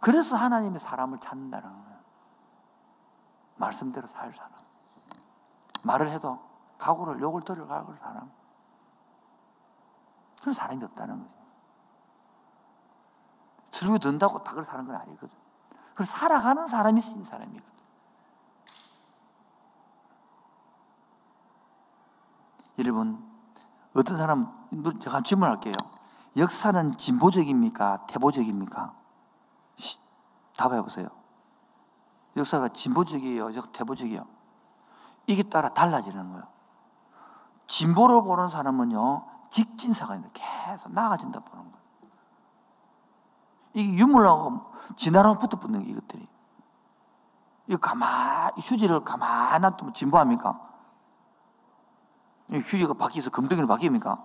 그래서 하나님의 사람을 찾는다는 거예요. 말씀대로 살 사람, 말을 해도 각오를 욕을 들을 각오를 사람, 그런 사람이 없다는 거죠. 들고 든다고 다 그걸 사는 건 아니거든. 그걸 살아가는 사람이 쓰인 사람이거든. 여러분 어떤 사람, 제가 한 질문할게요. 역사는 진보적입니까? 퇴보적입니까? 답해보세요. 역사가 진보적이에요? 퇴보적이에요? 이게 따라 달라지는 거예요. 진보로 보는 사람은요 직진사관이에요. 계속 나아진다 보는 거예요. 이게 유물하고 진화랑 붙어붙는 게 이것들이. 이거 가만히 휴지를 가만히 놔두면 진보합니까? 휴지가 바뀌어서 금덩이로 바뀝니까?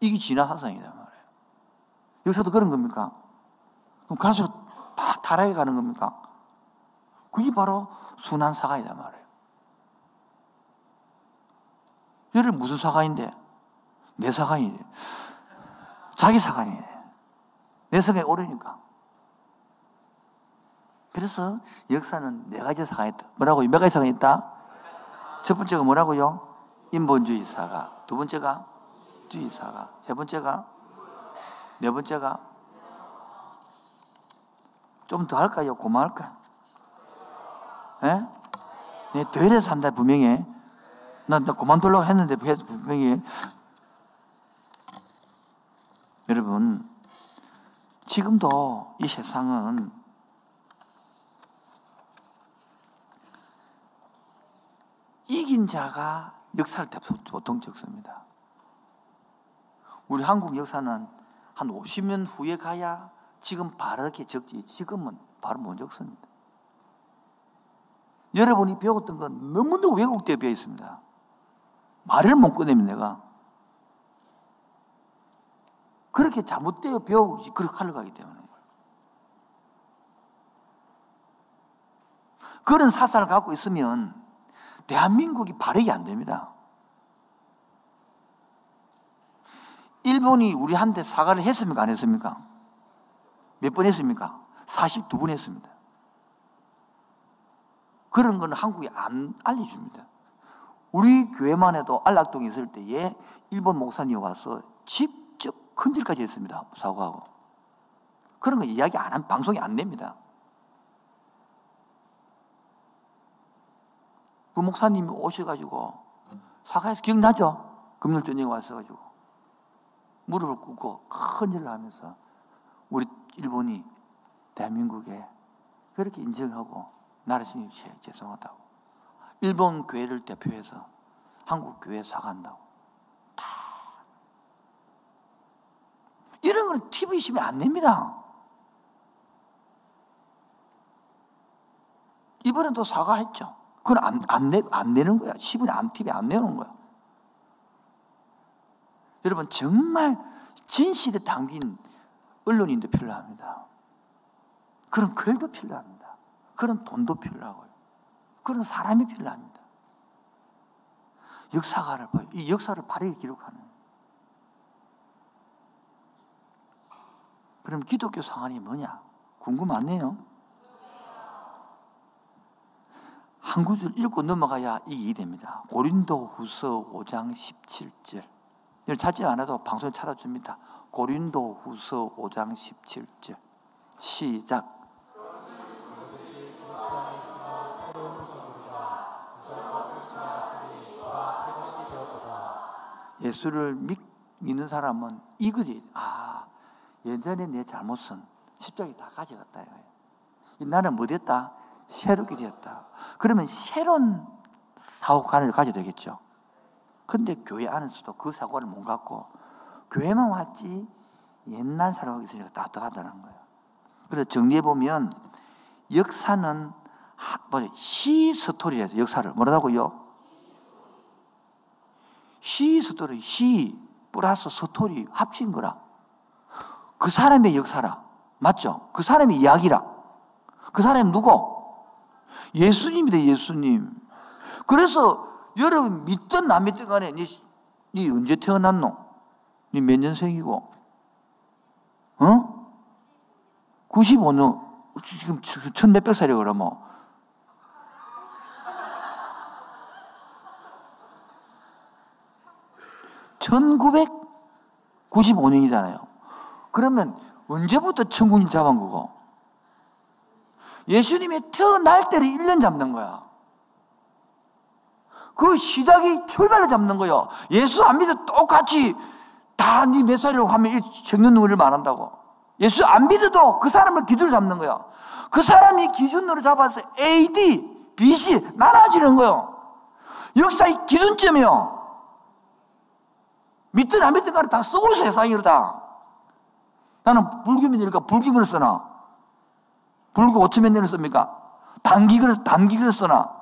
이게 진화사상이란 말이에요. 역사도 그런 겁니까? 그럼 갈수록 다 타락해 가는 겁니까? 그게 바로 순환사관이란 말이에요. 얘를 무슨 사관인데? 내 사관이래. 자기 사관이래. 내 생각이 오르니까. 그래서 역사는 네 가지 사관이 있다. 뭐라고요? 몇 가지 사관이 있다? 첫 번째가 뭐라고요? 인본주의 사가. 두 번째가 주의 사가. 세 번째가, 네 번째가. 좀 더 할까요? 고마할까요? 예? 네, 더 이래서 한다 분명히. 나 그만두려고 했는데 분명히. 여러분 지금도 이 세상은 이긴 자가 역사를 보통 적습니다. 우리 한국 역사는 한 50년 후에 가야 지금 바르게 적지, 지금은 바로 못 적습니다. 여러분이 배웠던 건 너무너무 왜곡되어 배워 있습니다. 말을 못 꺼내면 내가 그렇게 잘못되어 배우지 그렇게 하려고 하기 때문에 그런 사상을 갖고 있으면 대한민국이 발역이 안 됩니다. 일본이 우리한테 사과를 했습니까? 안 했습니까? 몇 번 했습니까? 42번 했습니다. 그런 건 한국이 안 알려줍니다. 우리 교회만 해도 안락동에 있을 때에 일본 목사님이 와서 직접 큰일까지 했습니다. 사과하고. 그런 거 이야기 안 한, 방송이 안 됩니다. 그 목사님이 오셔가지고 사과해서 기억나죠? 금요일 저녁에 와서가지고 무릎을 꿇고 큰일을 하면서 우리 일본이 대한민국에 그렇게 인정하고 나라신이 죄송하다고 일본 교회를 대표해서 한국 교회에 사과한다고 다 이런 건 TV 시면 안 됩니다. 이번에도 사과했죠. 그건 안 내는 거야. 시분이 안 TV 안 내는 거야. 여러분 정말 진실에 담긴 언론인도 필요합니다. 그런 글도 필요합니다. 그런 돈도 필요하고요. 그런 사람이 필요합니다. 역사가 이 역사를 바르게 기록하는. 그럼 기독교 상황이 뭐냐? 궁금하네요. 한 구절 읽고 넘어가야 이익이 됩니다. 고린도후서 5장 17절. 이걸 찾지 않아도 방송에 찾아줍니다. 고린도후서 5장 17절. 시작. 예수를 믿는 사람은 이거지. 아, 예전에 내 잘못은 십자가에 다 가져갔다. 나는 뭐 됐다? 새롭게 되었다. 그러면 새로운 사고관을 가져야 되겠죠. 근데 교회 안에서도 그 사고를 못 갖고 교회만 왔지 옛날 사고가 있으니까 따뜻하다는 거예요. 그래서 정리해보면 역사는 시스토리에서 역사를 뭐라고요? 시스토리, 시 플러스 스토리 합친 거라. 그 사람의 역사라. 맞죠? 그 사람의 이야기라. 그 사람이 누구? 예수님이다. 예수님. 그래서 여러분 믿든 안 믿든 간에 니 언제 태어났노? 니 몇 년생이고? 어? 95년. 지금 1,000몇백 살이라고 그러면 뭐. 1995년이잖아요. 그러면 언제부터 천국이 잡은 거고? 예수님이 태어날 때를 1년 잡는 거야. 그리고 시작이 출발을 잡는 거예요. 예수 안 믿어 똑같이 다 네 몇 살이라고 하면 적는 우리를 말한다고. 예수 안 믿어도 그 사람을 기준으로 잡는 거야. 그 사람이 기준으로 잡아서 AD, BC 나눠지는 거예요. 역사의 기준점이요. 믿든 안 믿든 간에 다 쓰고 있어, 세상이 그러다. 나는 불교민이니까 불기글을 쓰나? 불교 5,000몇 년을 씁니까? 단기글을 쓰나?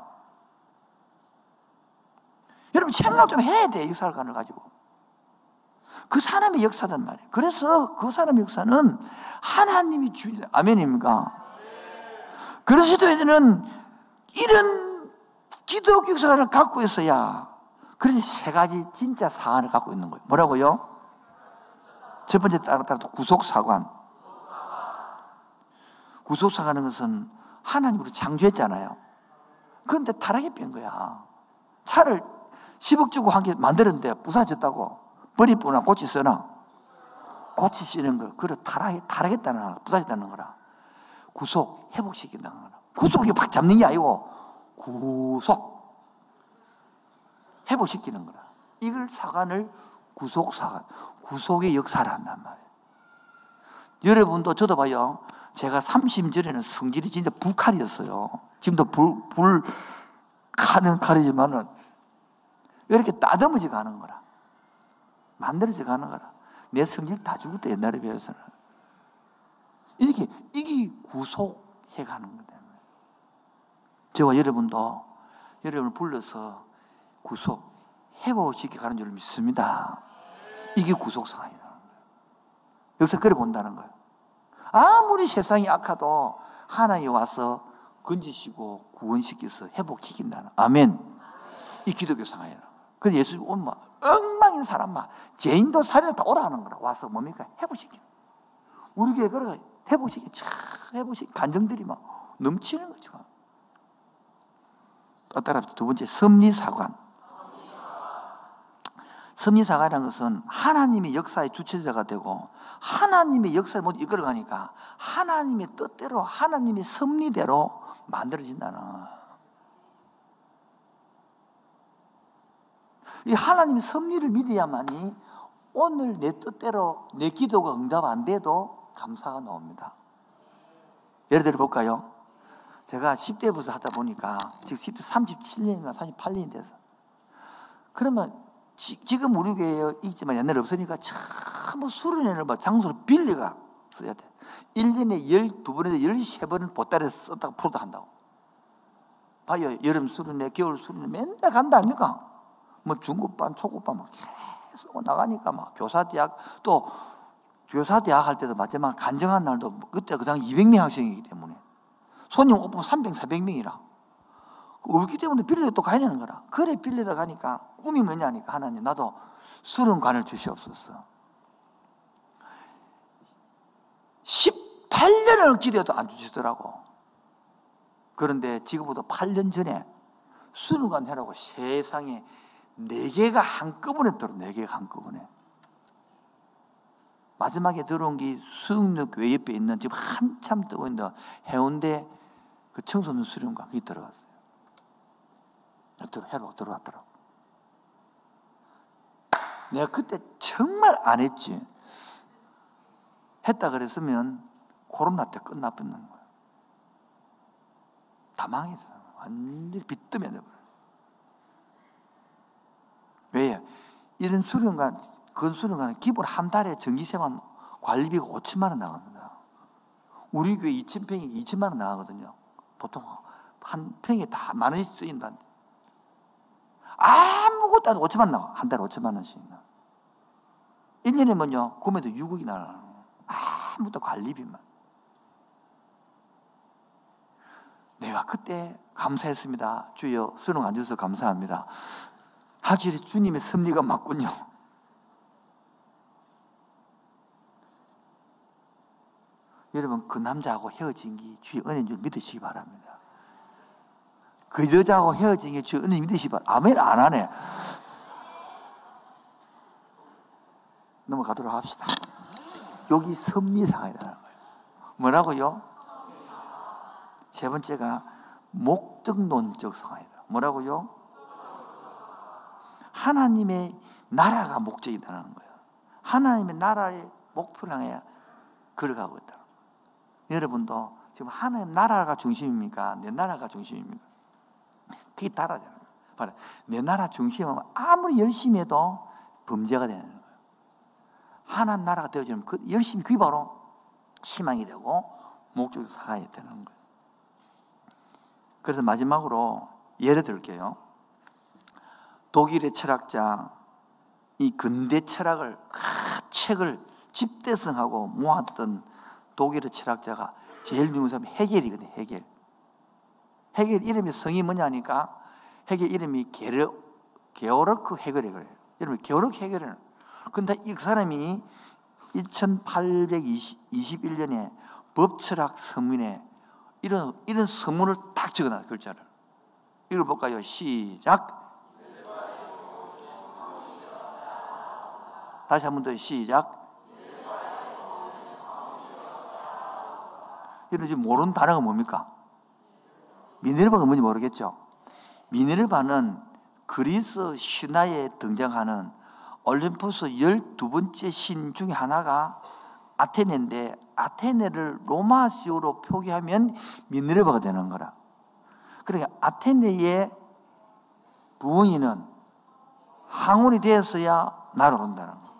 여러분 생각 좀 해야 돼, 역사관을 가지고. 그 사람의 역사단 말이에요. 그래서 그 사람의 역사는 하나님이 주인, 아멘입니까? 그리스도인들은 이런 기독교 역사를 갖고 있어야 그래서 세 가지 진짜 사안을 갖고 있는 거예요. 뭐라고요? 첫 번째 따라 구속사관. 구속사관은 것은 하나님 우리 창조했잖아요. 그런데 타락이 뺀 거야. 차를 10억 주고 한 개 만들었는데 부사졌다고. 버릴 뻔나 꽃이 쓰나? 꽃이 쓰는 거. 그걸 타락했다는 거라. 부사졌다는 거라. 구속, 회복시킨다는 거라. 구속이 막 잡는 게 아니고 구속. 회복시키는 거라. 이걸 사관을 구속사관, 구속의 역사를 한단 말이에요. 여러분도 저도 봐요. 제가 30절에는 성질이 진짜 불칼이었어요. 지금도 불칼은 칼이지만은 이렇게 따듬어져 가는 거라. 만들어져 가는 거라. 내 성질 다 죽었다 옛날에 비해서는. 이렇게 이게 구속해 가는 거다. 저와 여러분도 여러분을 불러서 구속, 회복시켜 가는 줄 믿습니다. 이게 구속상황이라는 거예요. 여기서 끌어본다는 거예요. 아무리 세상이 악하도 하나님 와서 건지시고 구원시켜서 회복시킨다는. 아멘. 이 기독교 상황이라는 거예요. 그래서 예수님 오면 엉망인 사람만 죄인도 살인도 다 오라는 거라. 와서 뭡니까? 회복시켜. 우리 교회 그러고 회복시켜. 회복시켜. 간증들이 막 넘치는 거죠. 따라합시다. 두 번째, 섭리사관. 섭리사관이라는 것은 하나님의 역사의 주체자가 되고 하나님의 역사를 모두 이끌어가니까 하나님의 뜻대로 하나님의 섭리대로 만들어진다는. 이 하나님의 섭리를 믿어야만이 오늘 내 뜻대로 내 기도가 응답 안 돼도 감사가 나옵니다. 예를 들어 볼까요? 제가 10대부터 하다 보니까 지금 10대 37년인가 38년이 돼서 그러면 지금 우리 교회에 있지만 옛날에 없으니까 참 수련회를 막 장소를 빌려가 써야 돼. 1년에 12번에서 13번은 보따리를 썼다가 풀어도 한다고. 봐요. 여름 수련회, 겨울 수련회 맨날 간다 아닙니까? 뭐 중급반, 초급반 막 계속 나가니까 막 교사대학 또 교사대학 할 때도 맞지만 간증한 날도 그때 그 당시 200명 학생이기 때문에 손님 오면 300, 400명이라. 울기 때문에 빌려도 또 가야 되는 거라. 그래 빌려다 가니까 꿈이 뭐냐니까 하나님 나도 술은 관을 주시옵소서. 18년을 기대해도 안 주시더라고. 그런데 지금보다 8년 전에 수능관 해라고 세상에 4개가 한꺼번에 들어. 4개가 한꺼번에. 마지막에 들어온 게 수능역 왜 옆에 있는 지금 한참 뜨고 있는 해운대 그 청소년 수련관 거기 들어갔어요. 해로 들어왔더라고. 내가 그때 정말 안 했지. 했다 그랬으면 코로나 때 끝나버리는 거야. 다 망했어. 완전히 빚뜸이 돼버려. 왜? 이런 수련관, 그런 수련관은 기본 한 달에 전기세만 관리비가 5천만 원 나갑니다. 우리 교회 2,000평이 2천만 원 나가거든요. 보통 한 평에 다 만 원씩 쓰인다. 아무것도 안 5천만 원 나와. 한 달에 5천만 원씩. 1년에 뭐냐? 구매도 6억이 나가는 거야. 아무것도 관리비만. 내가 그때 감사했습니다. 주여 수능 안 주셔서 감사합니다. 하지리 주님의 섭리가 맞군요. 여러분 그 남자하고 헤어진 게 주의 은혜인 줄 믿으시기 바랍니다. 그 여자하고 헤어진 게 주의 은혜인 줄 믿으시기 바랍니다. 아멘 안 하네. 넘어가도록 합시다. 여기 섭리상이라는 거예요. 뭐라고요? 세 번째가 목적론적 상황이다. 뭐라고요? 하나님의 나라가 목적이다라는 거예요. 하나님의 나라의 목표를 향해 걸어가고 있다는 거예요. 여러분도 지금 하나님 나라가 중심입니까? 내 나라가 중심입니까? 그게 다르잖아요. 봐라. 내 나라 중심하면 아무리 열심히 해도 범죄가 되는 거예요. 하나님 나라가 되어지면 그 열심히 그게 바로 희망이 되고 목적이 사가야 되는 거예요. 그래서 마지막으로 예를 들게요. 독일의 철학자 이 근대 철학을 책을 집대성하고 모았던 독일의 철학자가 제일 유명한 사람이 헤겔이거든요. 헤겔. 헤겔 이름이 성이 뭐냐 하니까 헤겔 이름이 게오르크 헤겔이 그래요. 이름이 게오르크 헤겔이에요. 근데 이 사람이 1821년에 법철학 서문에 이런 서문을 딱 적어놨어요. 글자를 읽어볼까요? 시작. 다시 한 번 더 시작. 이런 지금 모르는 단어가 뭡니까? 미네르바가 뭔지 모르겠죠? 미네르바는 그리스 신화에 등장하는 올림포스 12번째 신 중에 하나가 아테네인데 아테네를 로마시로 표기하면 미네르바가 되는 거라. 그러니까 아테네의 부엉이는 항운이 되어서야 날아온다는 거예요.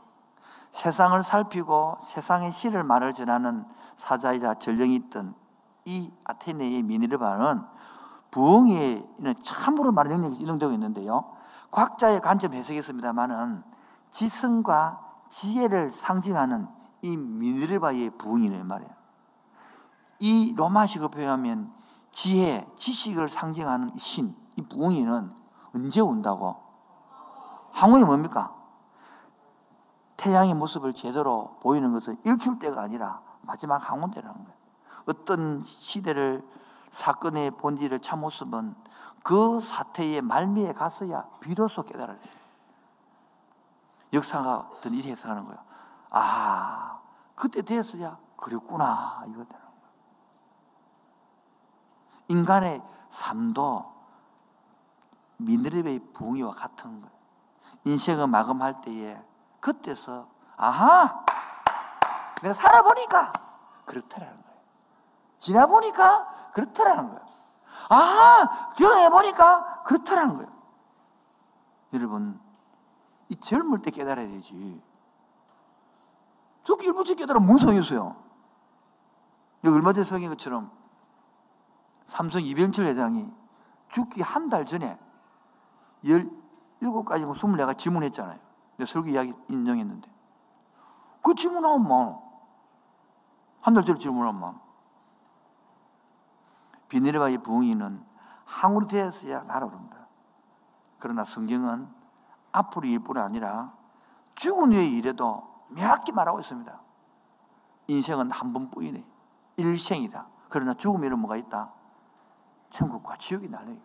세상을 살피고 세상의 시를 말을 전하는 사자이자 전령이 있던 이 아테네의 미네르바는 부엉이에는 참으로 많은 영역이 인용되고 있는데요. 과학자의 관점 해석했습니다만은 지성과 지혜를 상징하는 이 미네르바의 부흥이란 말이에요. 이 로마식으로 표현하면 지혜, 지식을 상징하는 신, 이 부흥이는 언제 온다고? 항운이 뭡니까? 태양의 모습을 제대로 보이는 것은 일출 때가 아니라 마지막 항운 때라는 거예요. 어떤 시대를 사건의 본질을 참모습은 그 사태의 말미에 갔어야 비로소 깨달아요. 역사가 어떤 일이 해석하는 거예요. 아, 그때 됐어야 그랬구나 이거 되는 거예요. 인간의 삶도 미네르바의 부흥이와 같은 거예요. 인생을 마감할 때에 그때서 아하 내가 살아보니까 그렇더라는 거예요. 지나보니까 그렇더라는 거예요. 아하 경험해보니까 그렇더라는 거예요. 여러분 이 젊을 때 깨달아야 되지. 저기 일부터 깨달으면 뭔 소용이 있어요? 얼마 전에 소개한 것처럼 삼성 이병철 회장이 죽기 한 달 전에 17가지, 24가지 질문했잖아요. 내가 설교 이야기 인정했는데. 그 질문하면 뭐. 한 달 전에 질문하면 뭐. 비네르바의 부흥이는 항우리 되었어야 날아오른다. 그러나 성경은 앞으로 일뿐 아니라 죽은 후의 일에도 명확히 말하고 있습니다. 인생은 한 번뿐이네. 일생이다. 그러나 죽음에는 뭐가 있다? 천국과 지옥이 날려요.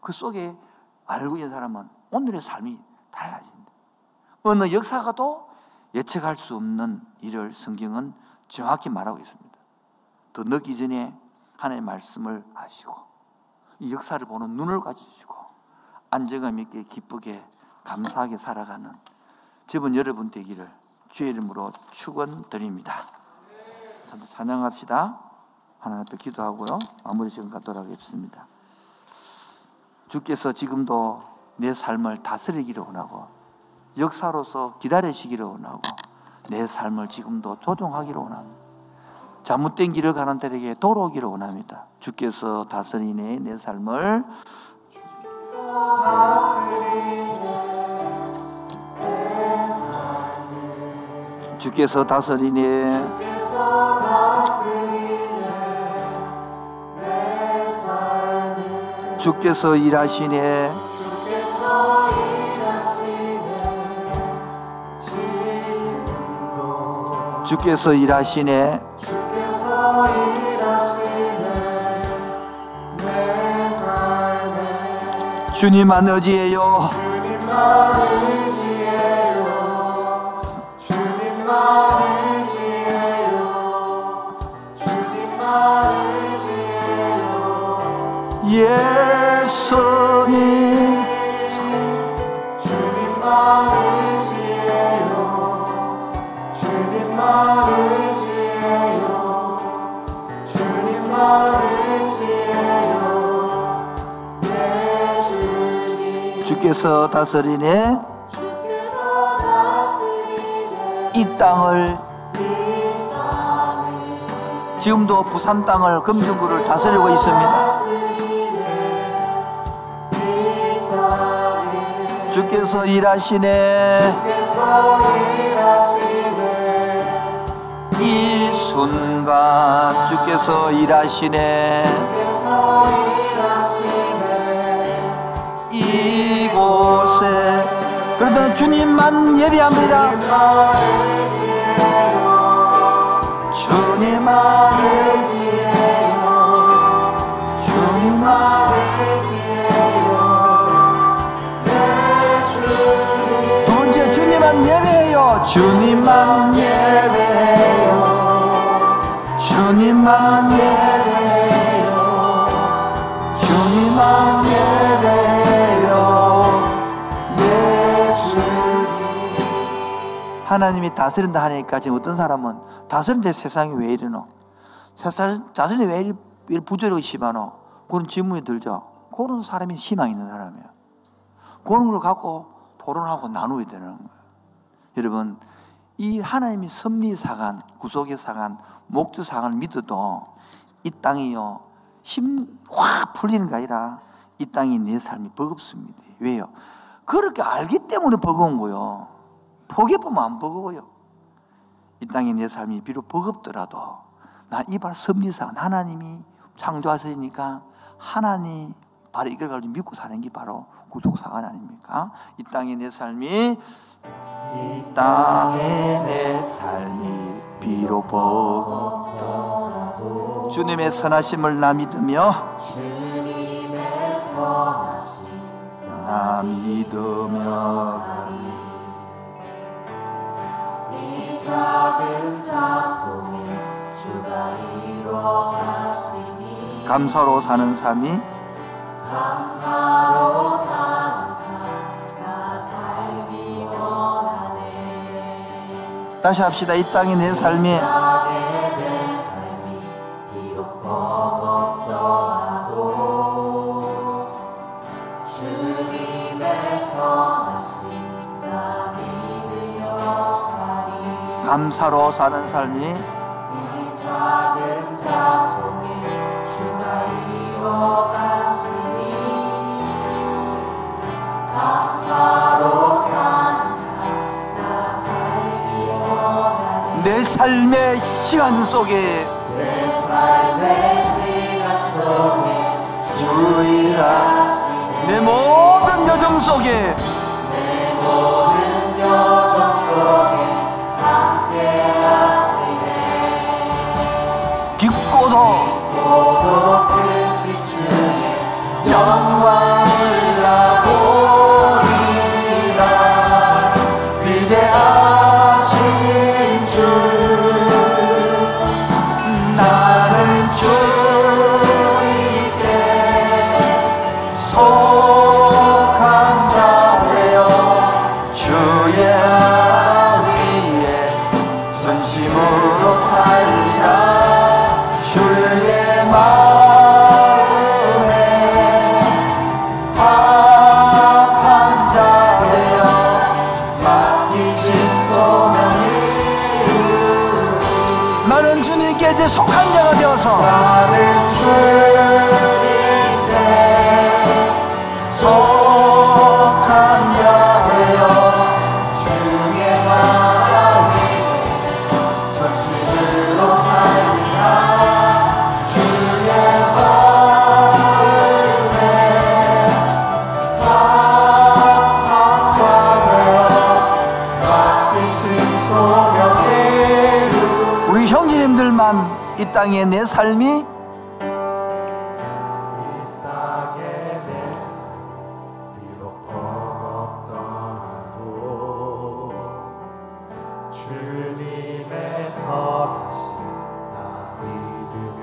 그 속에 알고 있는 사람은 오늘의 삶이 달라진다. 어느 역사가도 예측할 수 없는 일을 성경은 정확히 말하고 있습니다. 더 늦기 전에 하나님의 말씀을 아시고 이 역사를 보는 눈을 가지시고 안정감 있게 기쁘게 감사하게 살아가는 저분 여러분 되기를 주의 이름으로 축원드립니다. 찬양합시다. 하나님 앞에 기도하고요 마무리 지금 갖도록 하겠습니다. 주께서 지금도 내 삶을 다스리기를 원하고 역사로서 기다리시기를 원하고 내 삶을 지금도 조종하기를 원합니다. 잘못된 길을 가는 데에게 돌아오기를 원합니다. 주께서 다스리네 내 삶을 주께서 다스리네 내 삶을 주께서 일하시네 주께서 일하시네 주님만 의지해요. 주님만 의지해요. 주님만 의지해요. 주님만 의지해요. 예수님. 주님만 의지해요. 주님만 의지해요. 주님만 의지해요. 주께서 다스리네 이 땅을 지금도 부산 땅을 금정구를 다스리고 있습니다. 주께서 일하시네 이 순간 주께서 일하시네 이곳에 그러나 주님만 예배합니다. 주님만 의지해요. 주님만 의지해요. 두 번째 주님만 예배해요. 주님만 예배해요. 주님만 예배해요. 주님만 예배해요. 하나님이 다스린다 하니까 지금 어떤 사람은 다스린데 세상이 왜 이러노? 다스린데 왜 이리 부조리가 심하노? 그런 질문이 들죠. 그런 사람이 희망이 있는 사람이에요. 그런 걸 갖고 토론하고 나누어야 되는 거예요. 여러분 이 하나님이 섭리사간 구속의 사간 목적사간을 믿어도 이 땅이요 힘 확 풀리는 게 아니라 이 땅이 내 삶이 버겁습니다. 왜요? 그렇게 알기 때문에 버거운 거예요. 포기해보면 안 버거워요. 이 땅에 내 삶이 비록 버겁더라도 나 이발 섭리상 하나님이 창조하시니까 하나님 바로 이걸 가지고 믿고 사는 게 바로 구속사관 아닙니까? 이 땅에 내 삶이 이 땅에 내 삶이 비록 버겁더라도 주님의 선하심을 나 믿으며 주님의 선하심 나 믿으며 작은 작품에 주가 일어나시니 감사로 사는 삶이 감사로 사는 삶 나 살기 원하네. 다시 합시다. 이 땅이 내 삶이 비록 버겁더라도 주님의 선하신 나 믿으여 감사로 사는 삶이 이 작은 작품에 주가 이뤄가시니 감사로 사는 삶 나 살기 원하네. 내 삶의 시간 속에 내 삶의 시간 속에 주의라. 내 모든 여정 속에, 내 모든 여정 속에 함께하시네. 깊고도 뜻이 주의 영광 올라오리라. 위대하신 주 나를 주님께 속한 자 되어 주의 위에 전심으로 살리라. 주의 마음에 합한 자 되어 맡기신 소명이 나는 주님께 이제 속한 자가 되어서 나를 주님께 속한 자 되어 주의 마음이 전심으로 살리라. 주의 마음에 합한 자 되어 맡기신 소명이 우리 형제님들만 이 땅에 내 삶이 비록 버겁 떠나도 주님의 선하신 나 믿으며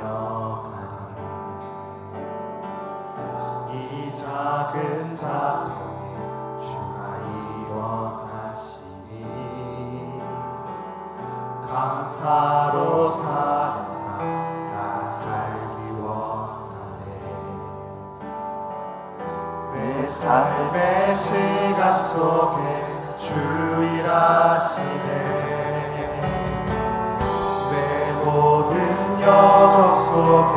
가리니 이 작은 작품이 주가 이뤄가시니 감사로 사는 삶의 시간 속에 주 일하시네. 내 모든 여정 속에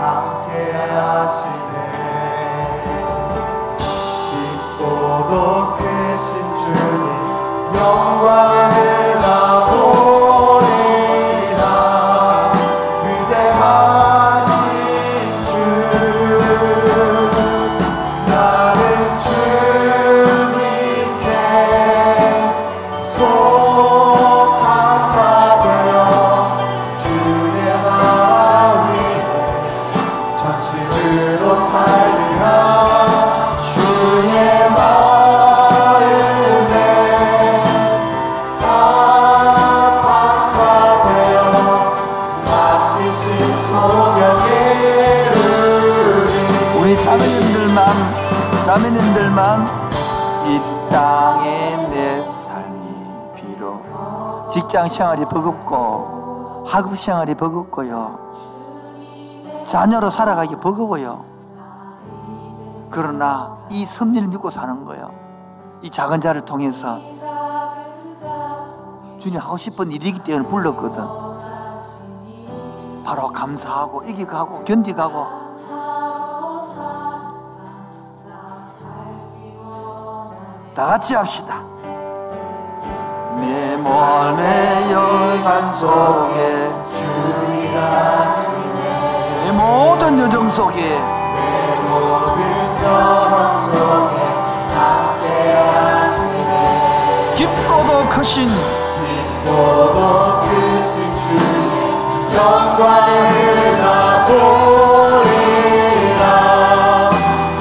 함께 하시네. 깊고도 크신 주님 영광을 나오리라. 위대하신 주 이 땅에 내 삶이 비록 직장생활이 버겁고 학업생활이 버겁고요, 자녀로 살아가기 버거워요. 그러나 이 섭리를 믿고 사는 거예요. 이 작은 자를 통해서 주님 하고 싶은 일이기 때문에 불렀거든. 바로 감사하고 이기가고 견디가고 다같이 합시다. 내 몸의 열반 속에 주의하시네. 내 모든 여정 속에, 내 모든 여정 속에 함께하시네. 깊고도 크신 주의 영광을 나보리라.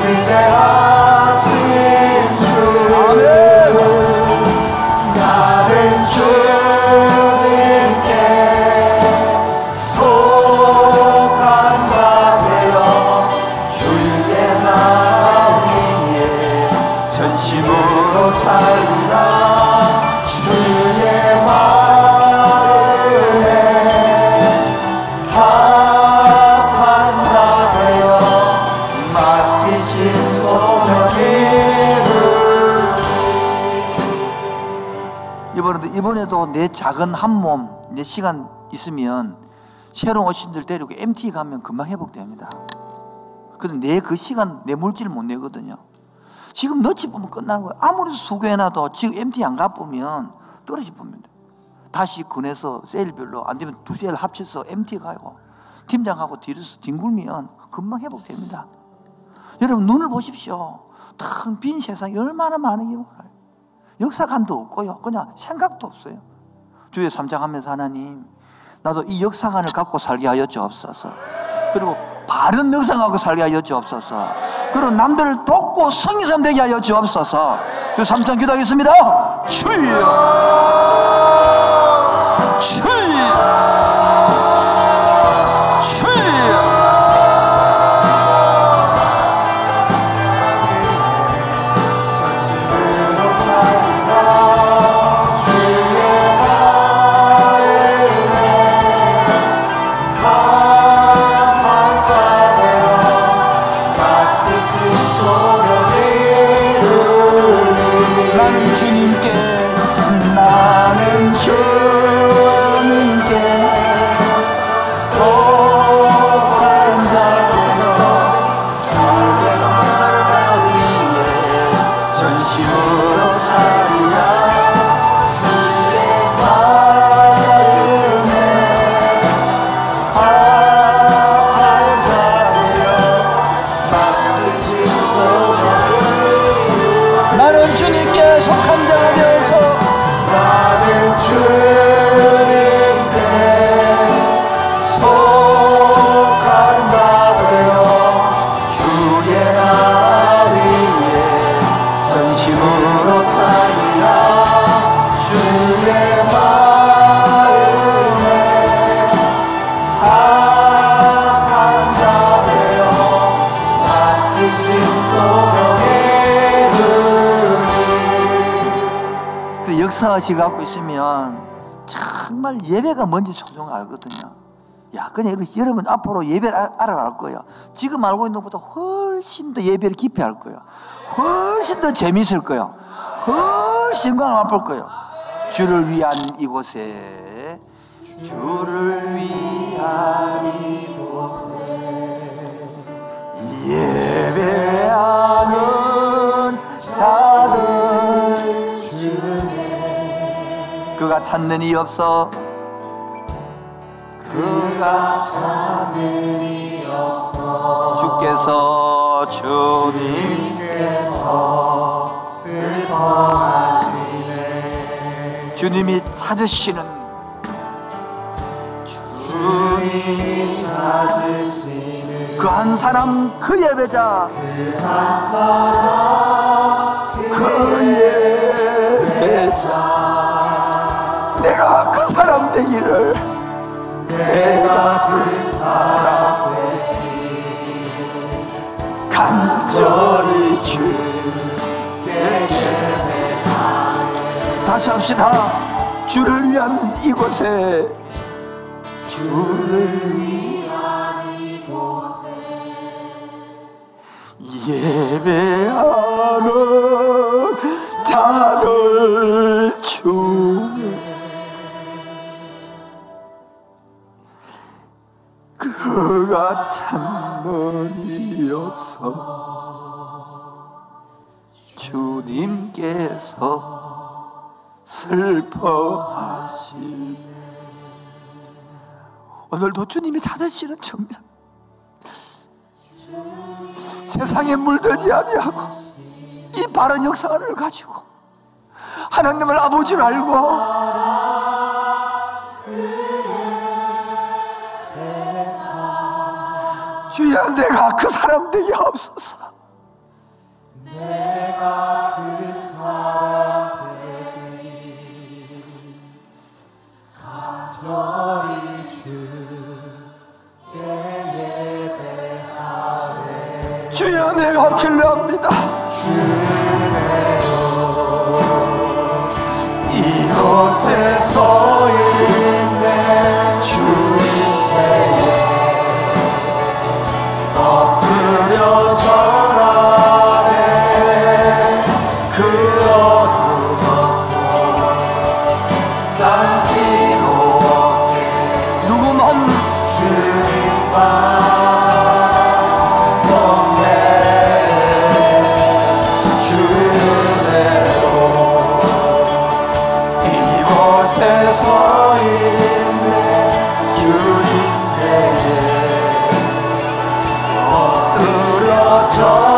위대한 이번에도 내 작은 한 몸, 내 시간 있으면 새로운 어신들 데리고 MT 가면 금방 회복됩니다. 근데 내 그 시간, 내 물질 못 내거든요. 지금 넣지 보면 끝난 거예요. 아무리 수고해놔도 지금 MT 안 가보면 떨어지 보면 돼요. 다시 근해서 세일별로 안 되면 두 세일 합쳐서 MT 가고 팀장하고 뒤에서 뒹굴면 금방 회복됩니다. 여러분 눈을 보십시오. 텅 빈 세상이 얼마나 많은지 몰라요. 역사관도 없고요. 그냥 생각도 없어요. 주의 3장 하면서 하나님 나도 이 역사관을 갖고 살게 하여 주옵소서. 그리고 바른 역사관 갖고 살게 하여 주옵소서. 그리고 남들을 돕고 성의사람 되게 하여 주옵소서. 주의 3장 기도하겠습니다. 주여 주여 주여. 역사의식을 갖고 있으면 정말 예배가 뭔지 소중히 알거든요. 야, 그냥 여러분 앞으로 예배를 알아갈 거예요. 지금 알고 있는 것보다 훨씬 더 예배를 깊이 할 거예요. 훨씬 더 재미있을 거예요. 훨씬 건강 아플 거예요. 주를 위한 이곳에, 주를 위한 이곳에 예배하는 자들 그가 찾는 이 없어, 그가 찾는 이 없어. 주님께서 슬퍼하시네. 주님이 찾으시는 그 한 사람, 그 예배자, 그 한 사람, 그 예배자. 내가 그 사람 되기를, 내가 그 사람 되기를 간절히 주께 예배하네. 다시 합시다. 주를 위한 이곳에, 주를 위한 이곳에 예배하는 자들 중에 그가 찾는 이 없어. 주님께서 슬퍼하시네. 오늘도 주님이 찾으시는 정면, 세상에 물들지 아니하고 이 바른 역사관을 가지고 하나님을 아버지로 알고, 주야 내가 그 사람 되게 하옵소서. 내가 그 사람 되기 간절히 주께 예배하네. 주여 내가 필요합니다. 주여 이곳에 서 있네. 주께 주님께 엎드려져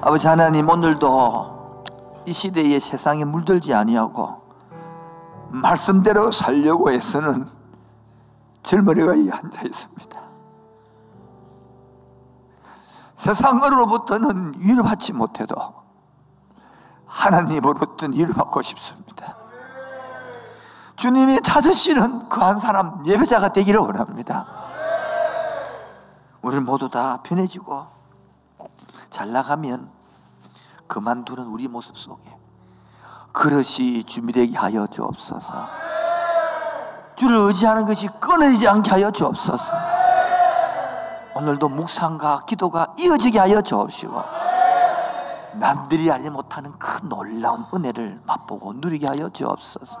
아버지 하나님, 오늘도 이 시대의 세상에 물들지 아니하고 말씀대로 살려고 애쓰는 젊은이가 여기 앉아있습니다. 세상으로부터는 위로받지 못해도 하나님으로부터는 위로받고 싶습니다. 주님이 찾으시는 그 한 사람 예배자가 되기를 원합니다. 우리 모두 다 편해지고 잘나가면 그만두는 우리 모습 속에 그릇이 준비되게 하여 주옵소서. 주를 의지하는 것이 끊어지지 않게 하여 주옵소서. 오늘도 묵상과 기도가 이어지게 하여 주옵시고 남들이 알지 못하는 그 놀라운 은혜를 맛보고 누리게 하여 주옵소서.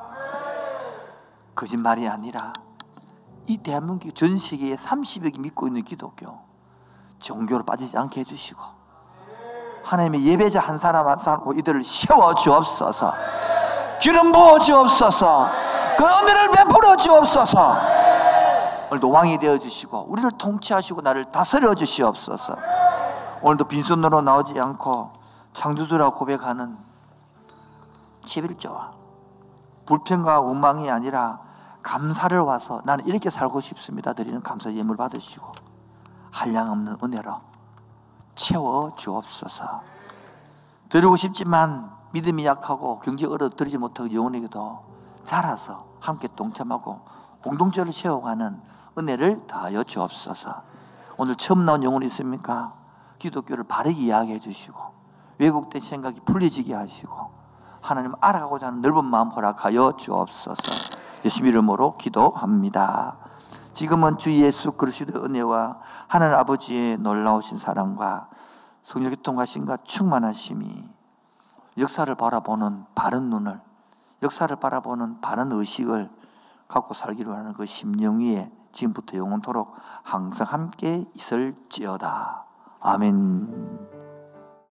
거짓말이 아니라 이 대한민국 전 세계에 30억이 믿고 있는 기독교 종교로 빠지지 않게 해주시고 하나님의 예배자 한 사람 한 사람 이들을 세워 주옵소서. 기름 부어 주옵소서. 그 은혜를 베풀어 주옵소서. 오늘도 왕이 되어주시고 우리를 통치하시고 나를 다스려 주시옵소서. 오늘도 빈손으로 나오지 않고 창조주라고 고백하는 11조와 불평과 원망이 아니라 감사를 와서 나는 이렇게 살고 싶습니다 드리는 감사 예물 받으시고 한량없는 은혜로 채워 주옵소서. 드리고 싶지만 믿음이 약하고 경제에 얼어들지 못하고 영혼에게도 자라서 함께 동참하고 공동체를 채워가는 은혜를 다하여 주옵소서. 오늘 처음 나온 영혼이 있습니까? 기독교를 바르게 이야기해 주시고 왜곡된 생각이 풀려지게 하시고 하나님 알아가고자 하는 넓은 마음 허락하여 주옵소서. 예수 이름으로 기도합니다. 지금은 주 예수 그리스도의 은혜와 하나님 아버지의 놀라우신 사랑과 성령 교통하심과 충만하심이 역사를 바라보는 바른 눈을, 역사를 바라보는 바른 의식을 갖고 살기로 하는 그 심령 위에 지금부터 영원토록 항상 함께 있을지어다. 아멘.